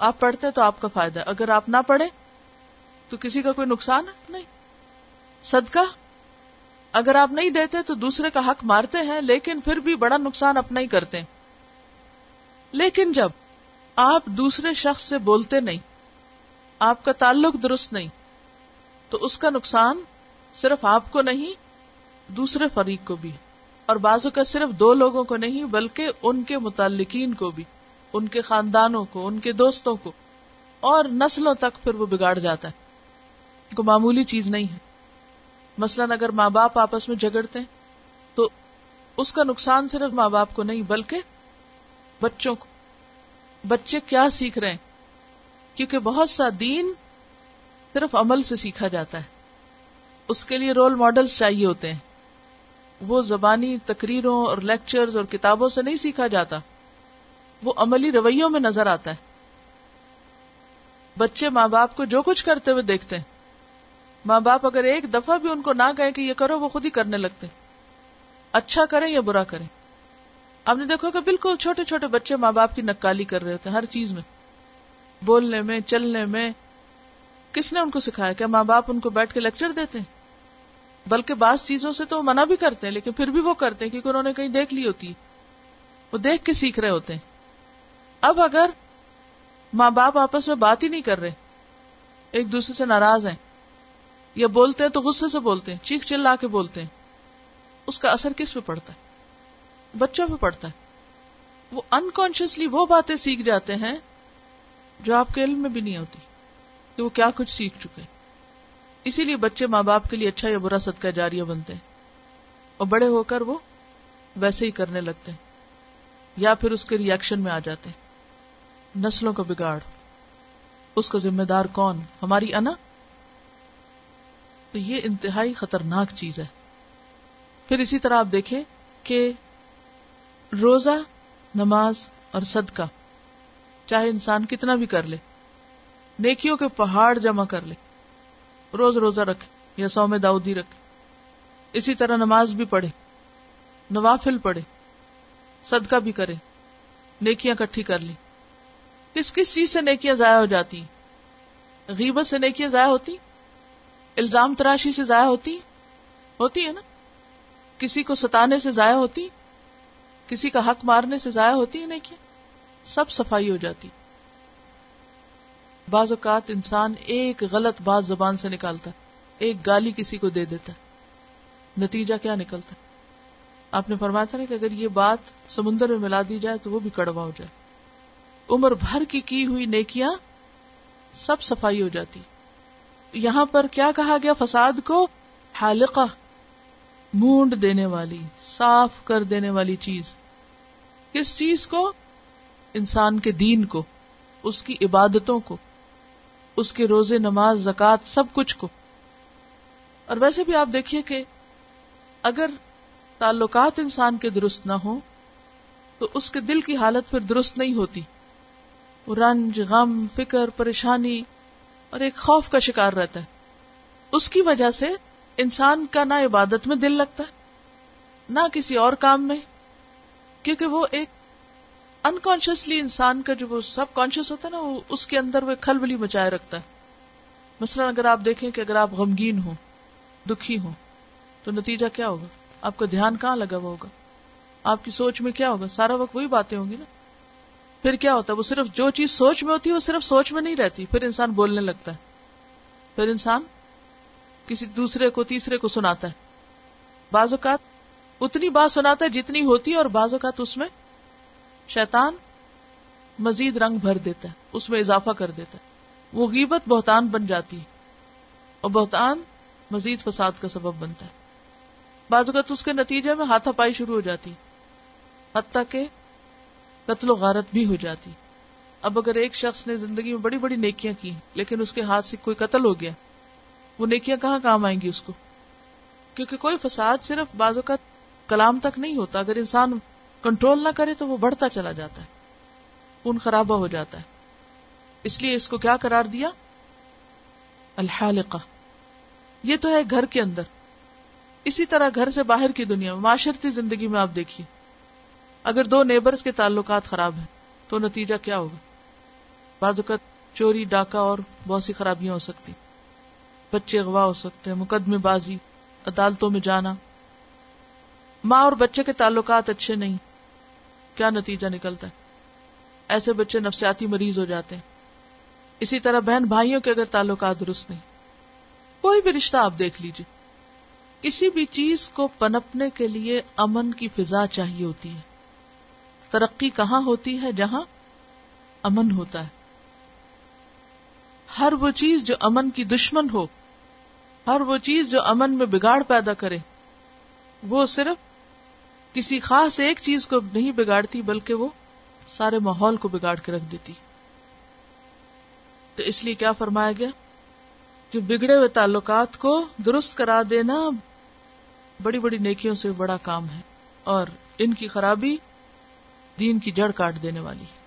آپ پڑھتے تو آپ کا فائدہ، اگر آپ نہ پڑھیں تو کسی کا کوئی نقصان نہیں. صدقہ اگر آپ نہیں دیتے تو دوسرے کا حق مارتے ہیں، لیکن پھر بھی بڑا نقصان اپنا ہی کرتے ہیں. لیکن جب آپ دوسرے شخص سے بولتے نہیں، آپ کا تعلق درست نہیں، تو اس کا نقصان صرف آپ کو نہیں دوسرے فریق کو بھی، اور بعضوں کا صرف دو لوگوں کو نہیں بلکہ ان کے متعلقین کو بھی، ان کے خاندانوں کو، ان کے دوستوں کو، اور نسلوں تک پھر وہ بگاڑ جاتا ہے. کوئی معمولی چیز نہیں ہے. مثلاً اگر ماں باپ آپس میں جھگڑتے ہیں تو اس کا نقصان صرف ماں باپ کو نہیں بلکہ بچوں کو. بچے کیا سیکھ رہے ہیں؟ کیونکہ بہت سا دین صرف عمل سے سیکھا جاتا ہے، اس کے لیے رول ماڈلز چاہیے ہوتے ہیں. وہ زبانی تقریروں اور لیکچرز اور کتابوں سے نہیں سیکھا جاتا، وہ عملی رویوں میں نظر آتا ہے. بچے ماں باپ کو جو کچھ کرتے ہوئے دیکھتے ہیں، ماں باپ اگر ایک دفعہ بھی ان کو نہ کہیں کہ یہ کرو، وہ خود ہی کرنے لگتے ہیں، اچھا کریں یا برا کریں. آپ نے دیکھو کہ بالکل چھوٹے چھوٹے بچے ماں باپ کی نقالی کر رہے ہوتے ہیں، ہر چیز میں، بولنے میں، چلنے میں. کس نے ان کو سکھایا؟ کہ ماں باپ ان کو بیٹھ کے لیکچر دیتے ہیں، بلکہ بعض چیزوں سے تو وہ منع بھی کرتے ہیں، لیکن پھر بھی وہ کرتے ہیں کیونکہ انہوں نے کہیں دیکھ لی ہوتی ہے، وہ دیکھ کے سیکھ رہے ہوتے ہیں. اب اگر ماں باپ آپس میں بات ہی نہیں کر رہے, ایک دوسرے سے ناراض ہیں, یا بولتے ہیں تو غصے سے بولتے ہیں, چیخ چلا کے بولتے ہیں. اس کا اثر کس پہ پڑتا ہے؟ بچوں پہ پڑتا ہے. وہ انکانشیسلی وہ باتیں سیکھ جاتے ہیں جو آپ کے علم میں بھی نہیں ہوتی کہ وہ کیا کچھ سیکھ چکے. اسی لیے بچے ماں باپ کے لیے اچھا یا برا صدقہ جاریہ بنتے ہیں, اور بڑے ہو کر وہ ویسے ہی کرنے لگتے ہیں یا پھر اس کے ری ایکشن میں آ جاتے ہیں. نسلوں کا بگاڑ, اس کا ذمہ دار کون؟ ہماری انا. تو یہ انتہائی خطرناک چیز ہے. پھر اسی طرح آپ دیکھیں کہ روزہ, نماز اور صدقہ چاہے انسان کتنا بھی کر لے, نیکیوں کے پہاڑ جمع کر لے, روز روزہ رکھے یا صوم داؤدی رکھے, اسی طرح نماز بھی پڑھے, نوافل پڑھے, صدقہ بھی کرے, نیکیاں اکٹھی کر لیں. کس کس چیز سے نیکیاں ضائع ہو جاتی؟ غیبت سے نیکیاں ضائع ہوتی, الزام تراشی سے ضائع ہوتی ہوتی ہے نا, کسی کو ستانے سے ضائع ہوتی, کسی کا حق مارنے سے ضائع ہوتی ہے نیکیاں, سب صفائی ہو جاتی. بعض اوقات انسان ایک غلط بات زبان سے نکالتا, ایک گالی کسی کو دے دیتا, نتیجہ کیا نکلتا؟ آپ نے فرمایا تھا کہ اگر یہ بات سمندر میں ملا دی جائے تو وہ بھی کڑوا ہو جائے. عمر بھر کی کی ہوئی نیکیاں سب صفائی ہو جاتی. یہاں پر کیا کہا گیا؟ فساد کو حالقہ, مونڈ دینے والی, صاف کر دینے والی چیز. کس چیز کو؟ انسان کے دین کو, اس کی عبادتوں کو, اس کے روزے, نماز, زکوٰۃ, سب کچھ کو. اور ویسے بھی آپ دیکھیے کہ اگر تعلقات انسان کے درست نہ ہوں تو اس کے دل کی حالت پھر درست نہیں ہوتی. وہ رنج, غم, فکر, پریشانی اور ایک خوف کا شکار رہتا ہے. اس کی وجہ سے انسان کا نہ عبادت میں دل لگتا ہے نہ کسی اور کام میں, کیونکہ وہ ایک انکانشیسلی انسان کا جو وہ سب کانشیس ہوتا ہے نا, وہ اس کے اندر وہ کھلبلی مچائے رکھتا ہے. مثلا اگر آپ دیکھیں کہ اگر آپ غمگین ہوں, دکھی ہوں, تو نتیجہ کیا ہوگا؟ آپ کا دھیان کہاں لگا ہوا ہوگا؟ آپ کی سوچ میں کیا ہوگا؟ سارا وقت وہی باتیں ہوں گی نا. پھر کیا ہوتا ہے؟ وہ صرف جو چیز سوچ میں ہوتی ہے وہ صرف سوچ میں نہیں رہتی, پھر انسان بولنے لگتا ہے, پھر انسان کسی دوسرے کو, تیسرے کو سناتا ہے. بعض اوقات اتنی بات سناتا ہے جتنی ہوتی ہے, اور بعض اوقات اس میں شیطان مزید رنگ بھر دیتا ہے, اس میں اضافہ کر دیتا ہے. وہ غیبت بہتان بن جاتی ہے, اور بہتان مزید فساد کا سبب بنتا ہے. بعض اوقات اس کے نتیجے میں ہاتھا پائی شروع ہو جاتی, حتیٰ کہ قتل و غارت بھی ہو جاتی. اب اگر ایک شخص نے زندگی میں بڑی بڑی نیکیاں کی لیکن اس کے ہاتھ سے کوئی قتل ہو گیا, وہ نیکیاں کہاں کام آئیں گی اس کو؟ کیونکہ کوئی فساد صرف بعض اوقات کلام تک نہیں ہوتا, اگر انسان کنٹرول نہ کرے تو وہ بڑھتا چلا جاتا ہے, خون خرابہ ہو جاتا ہے. اس لیے اس کو کیا قرار دیا؟ الحالقہ. یہ تو ہے گھر کے اندر. اسی طرح گھر سے باہر کی دنیا میں, معاشرتی زندگی میں آپ دیکھیے, اگر دو نیبرز کے تعلقات خراب ہیں تو نتیجہ کیا ہوگا؟ بعض اوقات چوری, ڈاکہ اور بہت سی خرابیاں ہو سکتی, بچے اغوا ہو سکتے ہیں, مقدمے بازی, عدالتوں میں جانا. ماں اور بچے کے تعلقات اچھے نہیں, کیا نتیجہ نکلتا ہے؟ ایسے بچے نفسیاتی مریض ہو جاتے ہیں. اسی طرح بہن بھائیوں کے اگر تعلقات درست نہیں, کوئی بھی رشتہ آپ دیکھ لیجئے, کسی بھی چیز کو پنپنے کے لیے امن کی فضا چاہیے ہوتی ہے. ترقی کہاں ہوتی ہے؟ جہاں امن ہوتا ہے. ہر وہ چیز جو امن کی دشمن ہو, ہر وہ چیز جو امن میں بگاڑ پیدا کرے, وہ صرف کسی خاص ایک چیز کو نہیں بگاڑتی بلکہ وہ سارے ماحول کو بگاڑ کے رکھ دیتی. تو اس لیے کیا فرمایا گیا کہ بگڑے ہوئے تعلقات کو درست کرا دینا بڑی بڑی نیکیوں سے بڑا کام ہے, اور ان کی خرابی دین کی جڑ کاٹ دینے والی ہے.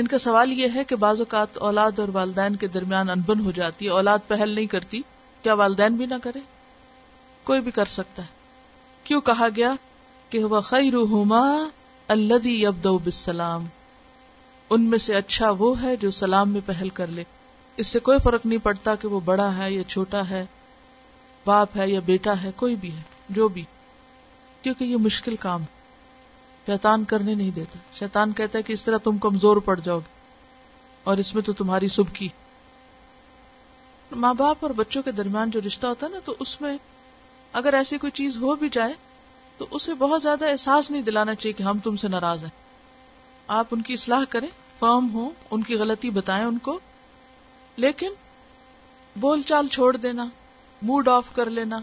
ان کا سوال یہ ہے کہ بعض اوقات اولاد اور والدین کے درمیان انبن ہو جاتی ہے, اولاد پہل نہیں کرتی, کیا والدین بھی نہ کرے؟ کوئی بھی کر سکتا ہے. کیوں کہا گیا کہ وَخَيْرُهُمَا الَّذِي يَبْدَوْ بِالسَّلَامِ, ان میں سے اچھا وہ ہے جو سلام میں پہل کر لے. اس سے کوئی فرق نہیں پڑتا کہ وہ بڑا ہے یا چھوٹا ہے, باپ ہے یا بیٹا ہے, کوئی بھی ہے جو بھی, کیونکہ یہ مشکل کام ہے. شیطان کرنے نہیں دیتا. شیطان کہتا ہے کہ اس طرح تم کمزور پڑ جاؤ گے اور اس میں تو تمہاری سب کی. ماں باپ اور بچوں کے درمیان جو رشتہ ہوتا ہے نا, تو اس میں اگر ایسی کوئی چیز ہو بھی جائے تو اسے بہت زیادہ احساس نہیں دلانا چاہیے کہ ہم تم سے ناراض ہیں. آپ ان کی اصلاح کریں, فرم ہوں, ان کی غلطی بتائیں ان کو, لیکن بول چال چھوڑ دینا, موڈ آف کر لینا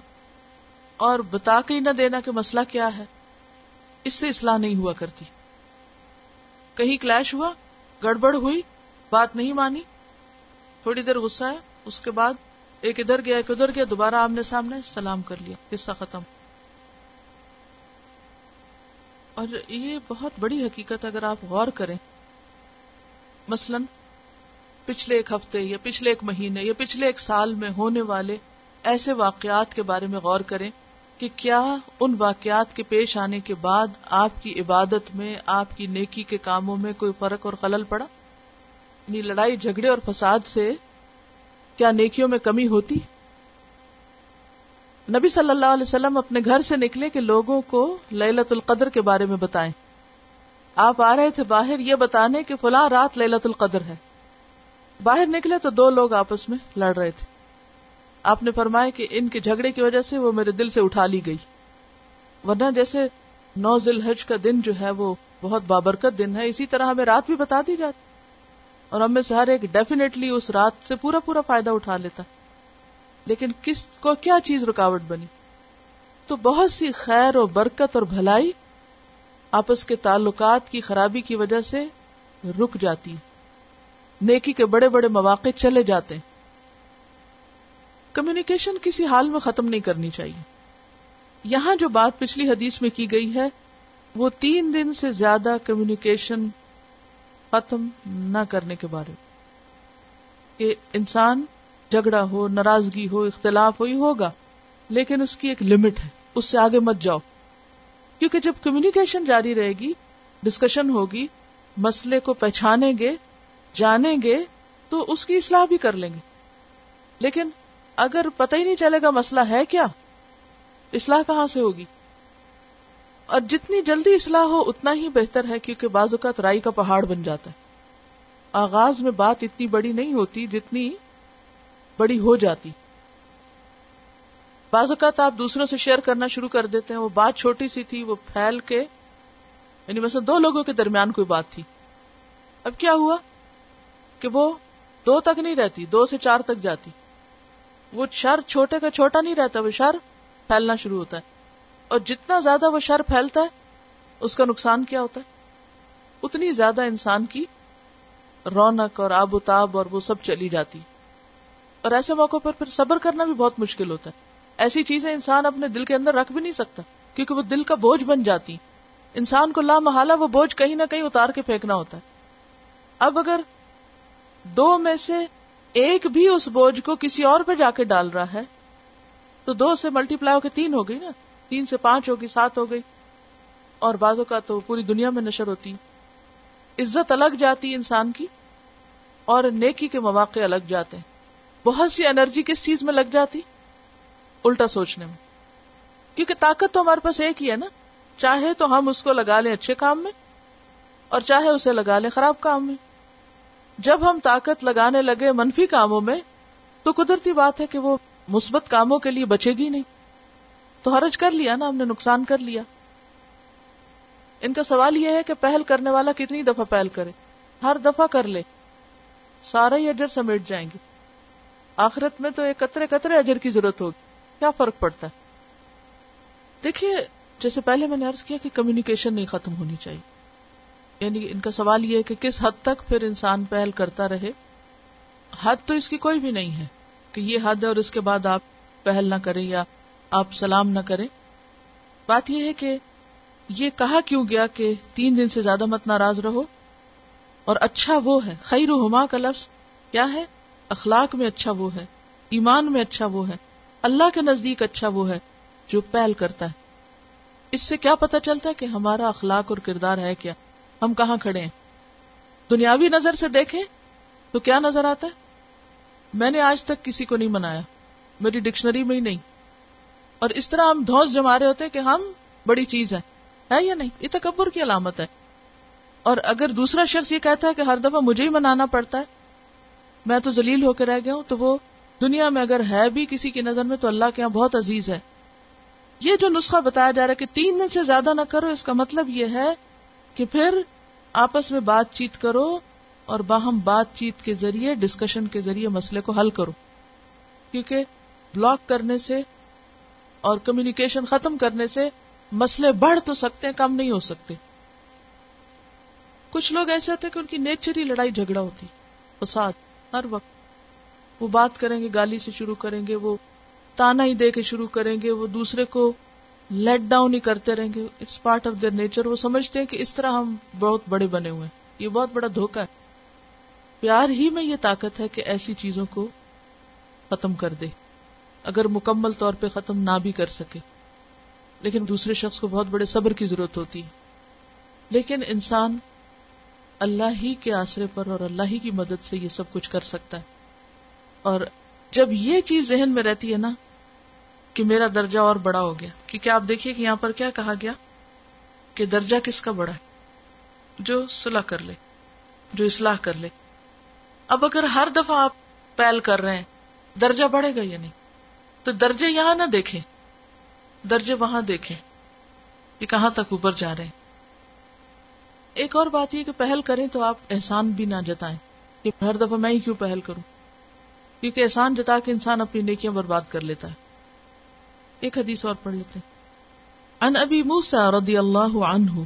اور بتا کے ہی نہ دینا کہ مسئلہ کیا ہے, اس سے اصلاح نہیں ہوا کرتی. کہیں کلیش ہوا, گڑبڑ ہوئی, بات نہیں مانی, تھوڑی دیر غصہ ہے, اس کے بعد ایک ادھر گیا ایک ادھر گیا, دوبارہ آمنے سامنے سلام کر لیا, قصہ ختم. اور یہ بہت بڑی حقیقت اگر آپ غور کریں, مثلاً پچھلے ایک ہفتے یا پچھلے ایک مہینے یا پچھلے ایک سال میں ہونے والے ایسے واقعات کے بارے میں غور کریں کہ کیا ان واقعات کے پیش آنے کے بعد آپ کی عبادت میں, آپ کی نیکی کے کاموں میں کوئی فرق اور خلل پڑا؟ یعنی لڑائی جھگڑے اور فساد سے کیا نیکیوں میں کمی ہوتی؟ نبی صلی اللہ علیہ وسلم اپنے گھر سے نکلے کہ لوگوں کو لیلۃ القدر کے بارے میں بتائیں. آپ آ رہے تھے باہر یہ بتانے کہ فلاں رات لیلۃ القدر ہے. باہر نکلے تو دو لوگ آپس میں لڑ رہے تھے. آپ نے فرمایا کہ ان کے جھگڑے کی وجہ سے وہ میرے دل سے اٹھا لی گئی, ورنہ جیسے نو ذی الحج کا دن جو ہے وہ بہت بابرکت دن ہے, اسی طرح ہمیں رات بھی بتا دی جاتی اور ہم میں سے ہر ایک ڈیفینیٹلی اس رات سے پورا پورا فائدہ اٹھا لیتا, لیکن کس کو کیا چیز رکاوٹ بنی. تو بہت سی خیر اور برکت اور بھلائی آپس کے تعلقات کی خرابی کی وجہ سے رک جاتی, نیکی کے بڑے بڑے مواقع چلے جاتے ہیں. کمیونیکیشن کسی حال میں ختم نہیں کرنی چاہیے. یہاں جو بات پچھلی حدیث میں کی گئی ہے وہ تین دن سے زیادہ کمیونیکیشن ختم نہ کرنے کے بارے میں, کہ انسان جھگڑا ہو, ناراضگی ہو, اختلاف ہو, یہ ہوگا, لیکن اس کی ایک لمٹ ہے, اس سے آگے مت جاؤ. کیونکہ جب کمیونیکیشن جاری رہے گی, ڈسکشن ہوگی, مسئلے کو پہچانیں گے, جانیں گے, تو اس کی اصلاح بھی کر لیں گے. لیکن اگر پتہ ہی نہیں چلے گا مسئلہ ہے کیا, اصلاح کہاں سے ہوگی؟ اور جتنی جلدی اصلاح ہو اتنا ہی بہتر ہے, کیونکہ بعض اوقات رائی کا پہاڑ بن جاتا ہے. آغاز میں بات اتنی بڑی نہیں ہوتی جتنی بڑی ہو جاتی. بعض اوقات آپ دوسروں سے شیئر کرنا شروع کر دیتے ہیں, وہ بات چھوٹی سی تھی, وہ پھیل کے, یعنی مثلا دو لوگوں کے درمیان کوئی بات تھی, اب کیا ہوا کہ وہ دو تک نہیں رہتی, دو سے چار تک جاتی. وہ شر چھوٹے کا چھوٹا نہیں رہتا, وہ شر پھیلنا شروع ہوتا ہے, اور جتنا زیادہ وہ شر پھیلتا ہے اس کا نقصان کیا ہوتا ہے, اتنی زیادہ انسان کی رونق اور آب و تاب اور وہ سب چلی جاتی. اور ایسے موقعوں پر پھر صبر کرنا بھی بہت مشکل ہوتا ہے. ایسی چیزیں انسان اپنے دل کے اندر رکھ بھی نہیں سکتا, کیونکہ وہ دل کا بوجھ بن جاتی. انسان کو لامحالہ وہ بوجھ کہیں نہ کہیں اتار کے پھینکنا ہوتا ہے. اب اگر دو میں سے ایک بھی اس بوجھ کو کسی اور پہ جا کے ڈال رہا ہے, تو دو سے ملٹی پلائی ہو کے تین ہو گئی نا, تین سے پانچ ہوگی, سات ہو گئی, اور بعضوں کا تو پوری دنیا میں نشر ہوتی. عزت الگ جاتی انسان کی, اور نیکی کے مواقع الگ جاتے ہیں. بہت سی انرجی کس چیز میں لگ جاتی؟ الٹا سوچنے میں, کیونکہ طاقت تو ہمارے پاس ایک ہی ہے نا, چاہے تو ہم اس کو لگا لیں اچھے کام میں اور چاہے اسے لگا لیں خراب کام میں. جب ہم طاقت لگانے لگے منفی کاموں میں تو قدرتی بات ہے کہ وہ مثبت کاموں کے لیے بچے گی نہیں, تو خرچ کر لیا نا ہم نے, نقصان کر لیا. ان کا سوال یہ ہے کہ پہل کرنے والا کتنی دفعہ پہل کرے؟ ہر دفعہ کر لے, سارا ہی اجر سمیٹ جائیں گے. آخرت میں تو ایک قطرے قطرے اجر کی ضرورت ہوگی, کیا فرق پڑتا ہے؟ دیکھیے, جیسے پہلے میں نے عرض کیا کہ کمیونیکیشن نہیں ختم ہونی چاہیے. یعنی ان کا سوال یہ ہے کہ کس حد تک پھر انسان پہل کرتا رہے. حد تو اس کی کوئی بھی نہیں ہے کہ یہ حد ہے اور اس کے بعد آپ پہل نہ کریں یا آپ سلام نہ کریں. بات یہ ہے کہ یہ کہا کیوں گیا کہ تین دن سے زیادہ مت ناراض رہو, اور اچھا وہ ہے. خیرہما کا لفظ کیا ہے؟ اخلاق میں اچھا وہ ہے, ایمان میں اچھا وہ ہے, اللہ کے نزدیک اچھا وہ ہے جو پہل کرتا ہے. اس سے کیا پتہ چلتا ہے کہ ہمارا اخلاق اور کردار ہے کیا, ہم کہاں کھڑے ہیں. دنیاوی نظر سے دیکھیں تو کیا نظر آتا ہے؟ میں نے آج تک کسی کو نہیں منایا, میری ڈکشنری میں ہی نہیں. اور اس طرح ہم دھوس جما رہے ہوتے ہیں کہ ہم بڑی چیز ہیں, ہے یا نہیں؟ یہ تکبر کی علامت ہے. اور اگر دوسرا شخص یہ کہتا ہے کہ ہر دفعہ مجھے ہی منانا پڑتا ہے، میں تو ذلیل ہو کے رہ گیا ہوں، تو وہ دنیا میں اگر ہے بھی کسی کی نظر میں تو اللہ کے یہاں بہت عزیز ہے. یہ جو نسخہ بتایا جا رہا ہے کہ تین دن سے زیادہ نہ کرو، اس کا مطلب یہ ہے کہ پھر آپس میں بات چیت کرو اور باہم بات چیت کے ذریعے، ڈسکشن کے ذریعے مسئلے کو حل کرو، کیونکہ بلاک کرنے سے اور کمیونیکیشن ختم کرنے سے مسئلے بڑھ تو سکتے ہیں، کم نہیں ہو سکتے. کچھ لوگ ایسے ہوتے ہیں کہ ان کی نیچر ہی لڑائی جھگڑا ہوتی، فساد ہر وقت. وہ بات کریں گے گالی سے شروع کریں گے، وہ تانا ہی دے کے شروع کریں گے، وہ دوسرے کو لیٹ ڈاؤن ہی کرتے رہیں گے. It's part of their nature. وہ سمجھتے ہیں کہ اس طرح ہم بہت بڑے بنے ہوئے ہیں. یہ بہت بڑا دھوکہ ہے. پیار ہی میں یہ طاقت ہے کہ ایسی چیزوں کو ختم کر دے، اگر مکمل طور پہ ختم نہ بھی کر سکے، لیکن دوسرے شخص کو بہت بڑے صبر کی ضرورت ہوتی ہے. لیکن انسان اللہ ہی کے آسرے پر اور اللہ ہی کی مدد سے یہ سب کچھ کر سکتا ہے. اور جب یہ چیز ذہن میں رہتی ہے نا کہ میرا درجہ اور بڑا ہو گیا، کیونکہ آپ دیکھیے کہ یہاں پر کیا کہا گیا کہ درجہ کس کا بڑا ہے؟ جو صلح کر لے، جو اصلاح کر لے. اب اگر ہر دفعہ آپ پہل کر رہے ہیں، درجہ بڑھے گا یا نہیں؟ تو درجے یہاں نہ دیکھیں، درجے وہاں دیکھیں کہ کہاں تک اوپر جا رہے ہیں. ایک اور بات یہ کہ پہل کریں تو آپ احسان بھی نہ جتائیں کہ ہر دفعہ میں ہی کیوں پہل کروں، کیونکہ احسان جتا کے انسان اپنی نیکیاں برباد کر لیتا ہے. ایک حدیث اور پڑھ لیتے ہیں. عن ابی موسیٰ رضی اللہ عنہ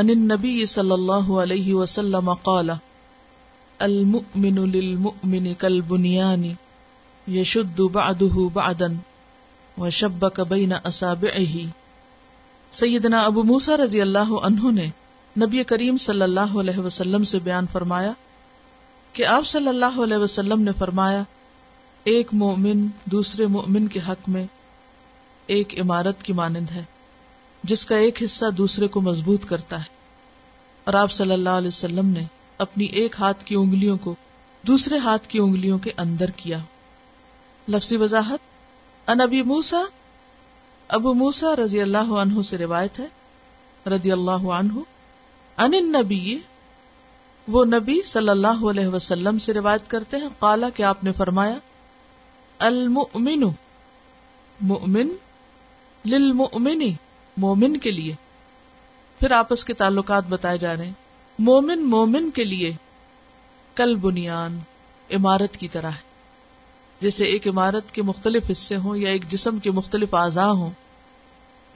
عن النبی صلی اللہ علیہ وسلم قال المؤمن للمؤمن كالبنيان يشد بعضه بعضا وشبك بين اصابعه. سیدنا ابو موسیٰ رضی اللہ عنہ نے نبی کریم صلی اللہ علیہ وسلم سے بیان فرمایا کہ آپ صلی اللہ علیہ وسلم نے فرمایا، ایک مومن دوسرے مومن کے حق میں ایک عمارت کی مانند ہے جس کا ایک حصہ دوسرے کو مضبوط کرتا ہے. اور آپ صلی اللہ علیہ وسلم نے اپنی ایک ہاتھ کی انگلیوں کو دوسرے ہاتھ کی انگلیوں کے اندر کیا. لفظی وضاحت. ان ابی موسیٰ، ابو موسیٰ رضی اللہ عنہ سے روایت ہے، رضی اللہ عنہ. ان النبی، وہ نبی صلی اللہ علیہ وسلم سے روایت کرتے ہیں، قال، کہ آپ نے فرمایا، المؤمن، مؤمن، للمؤمنی، مومن کے لیے. پھر آپس کے تعلقات بتائے جا رہے ہیں. مومن مومن کے لیے کل بنیان، عمارت کی طرح ہے. جیسے ایک عمارت کے مختلف حصے ہوں یا ایک جسم کے مختلف اعضاء ہوں.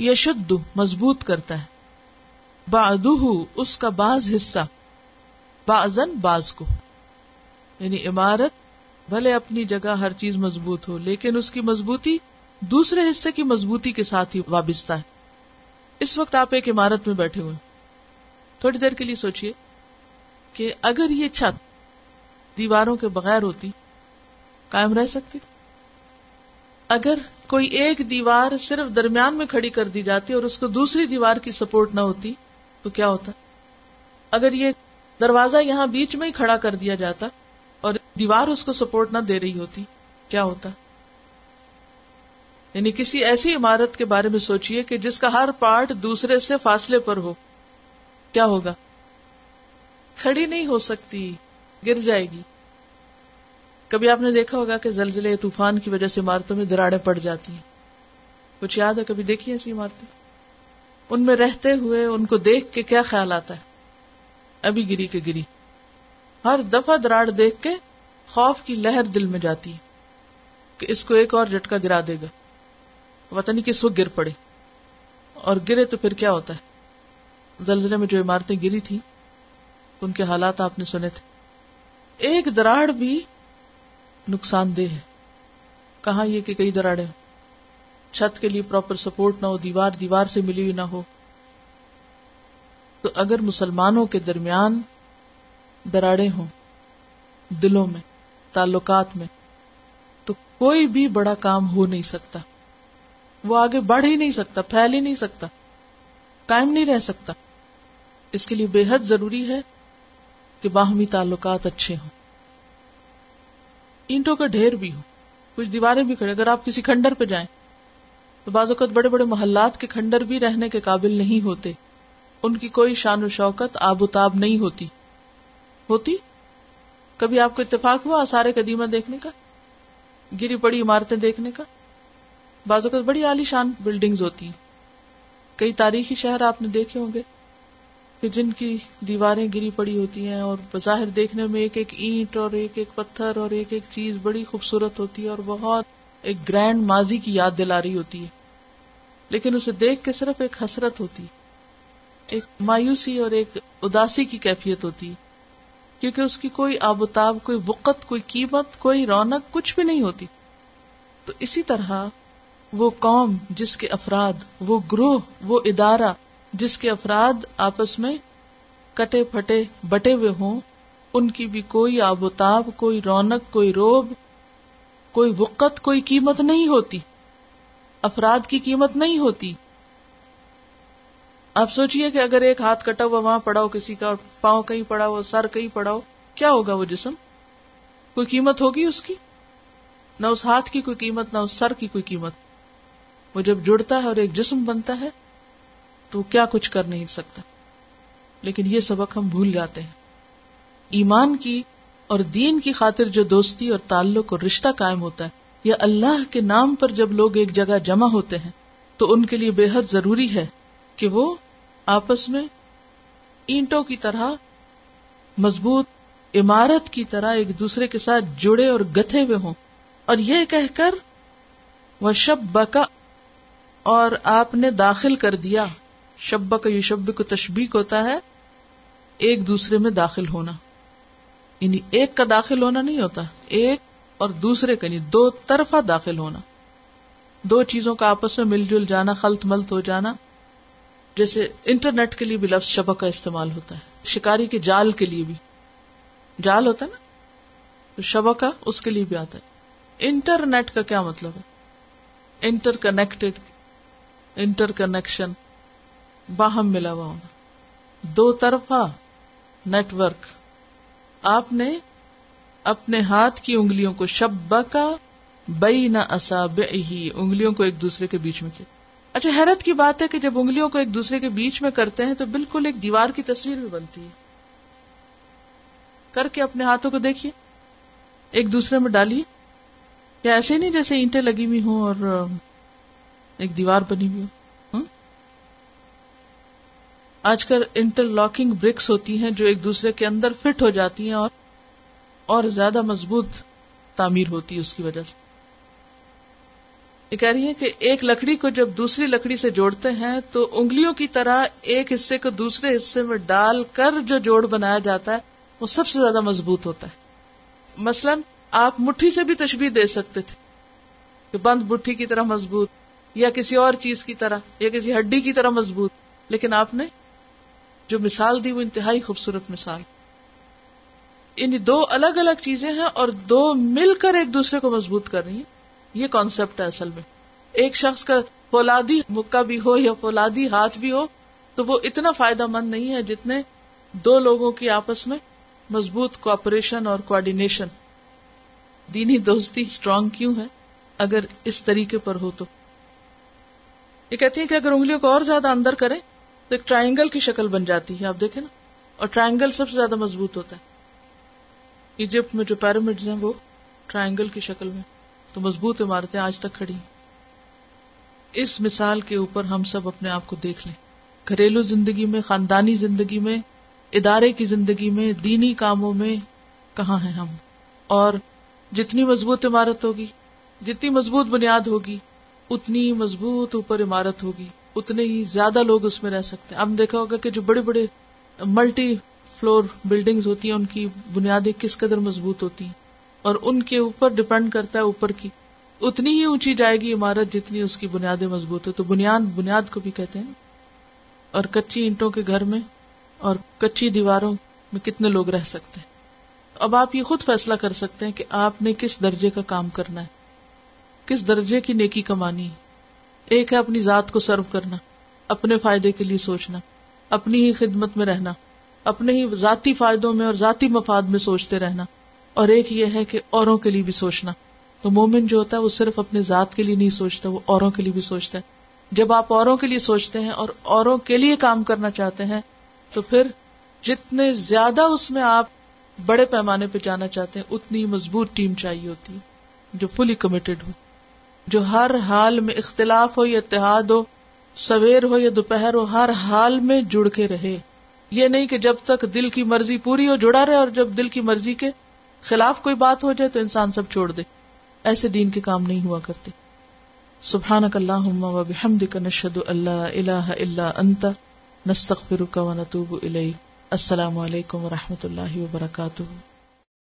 یہ شد، مضبوط کرتا ہے، بعضہ، اس کا بعض حصہ، بعضن، بعض کو. یعنی عمارت بھلے اپنی جگہ ہر چیز مضبوط ہو، لیکن اس کی مضبوطی دوسرے حصے کی مضبوطی کے ساتھ ہی وابستہ ہے. اس وقت آپ ایک عمارت میں بیٹھے ہوئے ہیں. تھوڑی دیر کے لیے سوچئے کہ اگر یہ چھت دیواروں کے بغیر ہوتی، قائم رہ سکتی؟ اگر کوئی ایک دیوار صرف درمیان میں کھڑی کر دی جاتی اور اس کو دوسری دیوار کی سپورٹ نہ ہوتی تو کیا ہوتا؟ اگر یہ دروازہ یہاں بیچ میں ہی کھڑا کر دیا جاتا اور دیوار اس کو سپورٹ نہ دے رہی ہوتی، کیا ہوتا؟ یعنی کسی ایسی عمارت کے بارے میں سوچئے کہ جس کا ہر پارٹ دوسرے سے فاصلے پر ہو، کیا ہوگا؟ کھڑی نہیں ہو سکتی، گر جائے گی. کبھی آپ نے دیکھا ہوگا کہ زلزلے، طوفان کی وجہ سے عمارتوں میں دراڑیں پڑ جاتی ہیں. کچھ یاد ہے؟ کبھی دیکھی ایسی عمارتیں؟ ان میں رہتے ہوئے ان کو دیکھ کے کیا خیال آتا ہے؟ ابھی گری کے گری. ہر دفعہ دراڑ دیکھ کے خوف کی لہر دل میں جاتی ہے کہ اس کو ایک اور جھٹکا گرا دے گا، پتہ نہیں کس وقت گر پڑے. اور گرے تو پھر کیا ہوتا ہے؟ زلزلے میں جو عمارتیں گری تھی ان کے حالات آپ نے سنے تھے. ایک دراڑ بھی نقصان دہ ہے، کہاں یہ کہ کئی دراڑیں. چھت کے لیے پراپر سپورٹ نہ ہو، دیوار دیوار سے ملی ہوئی نہ ہو. تو اگر مسلمانوں کے درمیان دراڑیں ہوں، دلوں میں، تعلقات میں، تو کوئی بھی بڑا کام ہو نہیں سکتا. وہ آگے بڑھ ہی نہیں سکتا، پھیل ہی نہیں سکتا، قائم نہیں رہ سکتا. اس کے لیے بے حد ضروری ہے کہ باہمی تعلقات اچھے ہوں. اینٹوں کا ڈھیر بھی ہو، کچھ دیواریں بھی کھڑے. اگر آپ کسی کھنڈر پہ جائیں تو بعض اوقات بڑے بڑے محلات کے کھنڈر بھی رہنے کے قابل نہیں ہوتے، ان کی کوئی شان و شوکت آب و تاب نہیں ہوتی ہوتی کبھی آپ کو اتفاق ہوا آثار قدیمہ دیکھنے کا، گری پڑی عمارتیں دیکھنے کا؟ بعض اوقات بڑی عالی شان بلڈنگز ہوتی ہیں، کئی تاریخی شہر آپ نے دیکھے ہوں گے کہ جن کی دیواریں گری پڑی ہوتی ہیں، اور بظاہر دیکھنے میں ایک ایک اینٹ اور ایک ایک پتھر اور ایک ایک چیز بڑی خوبصورت ہوتی ہے اور بہت ایک گرینڈ ماضی کی یاد دلا رہی ہوتی ہے، لیکن اسے دیکھ کے صرف ایک حسرت ہوتی، ایک مایوسی اور ایک اداسی کی کیفیت ہوتی، کیونکہ اس کی کوئی آب و تاب، کوئی وقت، کوئی قیمت، کوئی رونق، کچھ بھی نہیں ہوتی۔ تو اسی طرح وہ قوم جس کے افراد، وہ گروہ، وہ ادارہ جس کے افراد آپس میں کٹے پھٹے بٹے ہوئے ہوں، ان کی بھی کوئی آب و تاب، کوئی رونق، کوئی روب، کوئی وقت، کوئی قیمت نہیں ہوتی، افراد کی قیمت نہیں ہوتی۔ آپ سوچئے کہ اگر ایک ہاتھ کٹا ہوا وہاں پڑا ہو کسی کا، اور پاؤں کہیں پڑا ہو، سر کہیں پڑا ہو، کیا ہوگا وہ جسم؟ کوئی قیمت ہوگی اس کی؟ نہ اس ہاتھ کی کوئی قیمت، نہ اس سر کی کوئی قیمت۔ وہ جب جڑتا ہے اور ایک جسم بنتا ہے تو کیا کچھ کر نہیں سکتا۔ لیکن یہ سبق ہم بھول جاتے ہیں۔ ایمان کی اور دین کی خاطر جو دوستی اور تعلق اور رشتہ قائم ہوتا ہے، یا اللہ کے نام پر جب لوگ ایک جگہ جمع ہوتے ہیں، تو ان کے لیے بے حد ضروری ہے کہ وہ آپس میں اینٹوں کی طرح، مضبوط عمارت کی طرح ایک دوسرے کے ساتھ جڑے اور گتھے ہوئے ہوں۔ اور یہ کہہ کر وَشَبَّكَ، اور آپ نے داخل کر دیا۔ شبک یشبک کو تشبیک ہوتا ہے، ایک دوسرے میں داخل ہونا، یعنی ایک کا داخل ہونا نہیں ہوتا، ایک اور دوسرے کا، یعنی دو طرفہ داخل ہونا، دو چیزوں کا آپس میں مل جل جانا، خلط ملط ہو جانا۔ جیسے انٹرنیٹ کے لیے بھی لفظ شبکہ استعمال ہوتا ہے، شکاری کے جال کے لیے بھی جال ہوتا ہے نا، تو شبکہ اس کے لیے بھی آتا ہے۔ انٹرنیٹ کا کیا مطلب ہے؟ انٹر کنیکٹڈ، انٹر کنیکشن، باہم ملا ہوا ہونا، دو طرفہ نیٹ ورک۔ آپ نے اپنے ہاتھ کی انگلیوں کو شبکہ بین اصابعہ، انگلیوں کو ایک دوسرے کے بیچ میں کیا۔ اچھا، حیرت کی بات ہے کہ جب انگلیوں کو ایک دوسرے کے بیچ میں کرتے ہیں تو بالکل ایک دیوار کی تصویر بھی بنتی ہے۔ کر کے اپنے ہاتھوں کو دیکھیے، ایک دوسرے میں ڈالیے، یا ایسے نہیں جیسے اینٹیں لگی ہوئی ہوں اور ایک دیوار بنی ہوئی ہو۔ آج کل انٹر لاکنگ برکس ہوتی ہیں جو ایک دوسرے کے اندر فٹ ہو جاتی ہیں اور اور زیادہ مضبوط تعمیر ہوتی ہے اس کی وجہ سے۔ یہ کہہ رہی ہیں کہ ایک لکڑی کو جب دوسری لکڑی سے جوڑتے ہیں تو انگلیوں کی طرح ایک حصے کو دوسرے حصے میں ڈال کر جو جوڑ بنایا جاتا ہے وہ سب سے زیادہ مضبوط ہوتا ہے۔ مثلاً آپ مٹھی سے بھی تشبیہ دے سکتے تھے کہ بند مٹھی کی طرح مضبوط، یا کسی اور چیز کی طرح، یا کسی ہڈی کی طرح مضبوط، لیکن آپ نے جو مثال دی وہ انتہائی خوبصورت مثال۔ یعنی دو الگ الگ چیزیں ہیں اور دو مل کر ایک دوسرے کو مضبوط کر رہی ہیں، یہ کانسیپٹ ہے اصل میں۔ ایک شخص کا فولادی مکہ بھی ہو یا فولادی ہاتھ بھی ہو تو وہ اتنا فائدہ مند نہیں ہے جتنے دو لوگوں کی آپس میں مضبوط کوآپریشن اور کوآرڈینیشن۔ دینی دوستی اسٹرانگ کیوں ہے اگر اس طریقے پر ہو تو؟ یہ کہتی ہیں کہ اگر انگلیوں کو اور زیادہ اندر کریں تو ایک ٹرائنگل کی شکل بن جاتی ہے، آپ دیکھیں نا، اور ٹرائنگل سب سے زیادہ مضبوط ہوتا ہے۔ ایجپٹ میں جو پیرامڈز ہیں وہ ٹرائنگل کی شکل میں، تو مضبوط عمارتیں آج تک کھڑی ہیں۔ اس مثال کے اوپر ہم سب اپنے آپ کو دیکھ لیں، گھریلو زندگی میں، خاندانی زندگی میں، ادارے کی زندگی میں، دینی کاموں میں کہاں ہیں ہم؟ اور جتنی مضبوط عمارت ہوگی، جتنی مضبوط بنیاد ہوگی، اتنی مضبوط اوپر عمارت ہوگی، اتنے ہی زیادہ لوگ اس میں رہ سکتے ہیں۔ آپ نے دیکھا ہوگا کہ جو بڑے بڑے ملٹی فلور بلڈنگز ہوتی ہیں ان کی بنیادیں کس قدر مضبوط ہوتی ہیں، اور ان کے اوپر ڈیپینڈ کرتا ہے اوپر کی، اتنی ہی اونچی جائے گی عمارت جتنی اس کی بنیادیں مضبوط ہے۔ تو بنیاد بنیاد کو بھی کہتے ہیں۔ اور کچی اینٹوں کے گھر میں اور کچی دیواروں میں کتنے لوگ رہ سکتے ہیں؟ اب آپ یہ خود فیصلہ کر سکتے ہیں کہ آپ نے کس درجے کا کام کرنا ہے، کس درجے کی نیکی کمانی ہے۔ ایک ہے اپنی ذات کو سرو کرنا، اپنے فائدے کے لیے سوچنا، اپنی ہی خدمت میں رہنا، اپنے ہی ذاتی فائدوں میں اور ذاتی مفاد میں سوچتے رہنا، اور ایک یہ ہے کہ اوروں کے لیے بھی سوچنا، تو مومن جو ہوتا ہے وہ صرف اپنے ذات کے لیے نہیں سوچتا، وہ اوروں کے لیے بھی سوچتا ہے. جب آپ اوروں کے لیے سوچتے ہیں اور اوروں کے لیے کام کرنا چاہتے ہیں تو پھر جتنے زیادہ اس میں آپ بڑے پیمانے پہ جانا چاہتے ہیں اتنی مضبوط ٹیم چاہیے ہوتی ہے جو فلی کمیٹڈ ہو، جو ہر حال میں اختلاف ہو یا اتحاد ہو، سویر ہو یا دوپہر ہو، ہر حال میں جڑ کے رہے. یہ نہیں کہ جب تک دل کی مرضی پوری ہو جڑا رہے اور جب دل کی مرضی کے خلاف کوئی بات ہو جائے تو انسان سب چھوڑ دے. ایسے دین کے کام نہیں ہوا کرتے. سبحانک اللہم و بحمدک، نشہد ان لا الہ الا انت، نستغفرک و نتوب الیک. السلام علیکم و رحمۃ اللہ وبرکاتہ.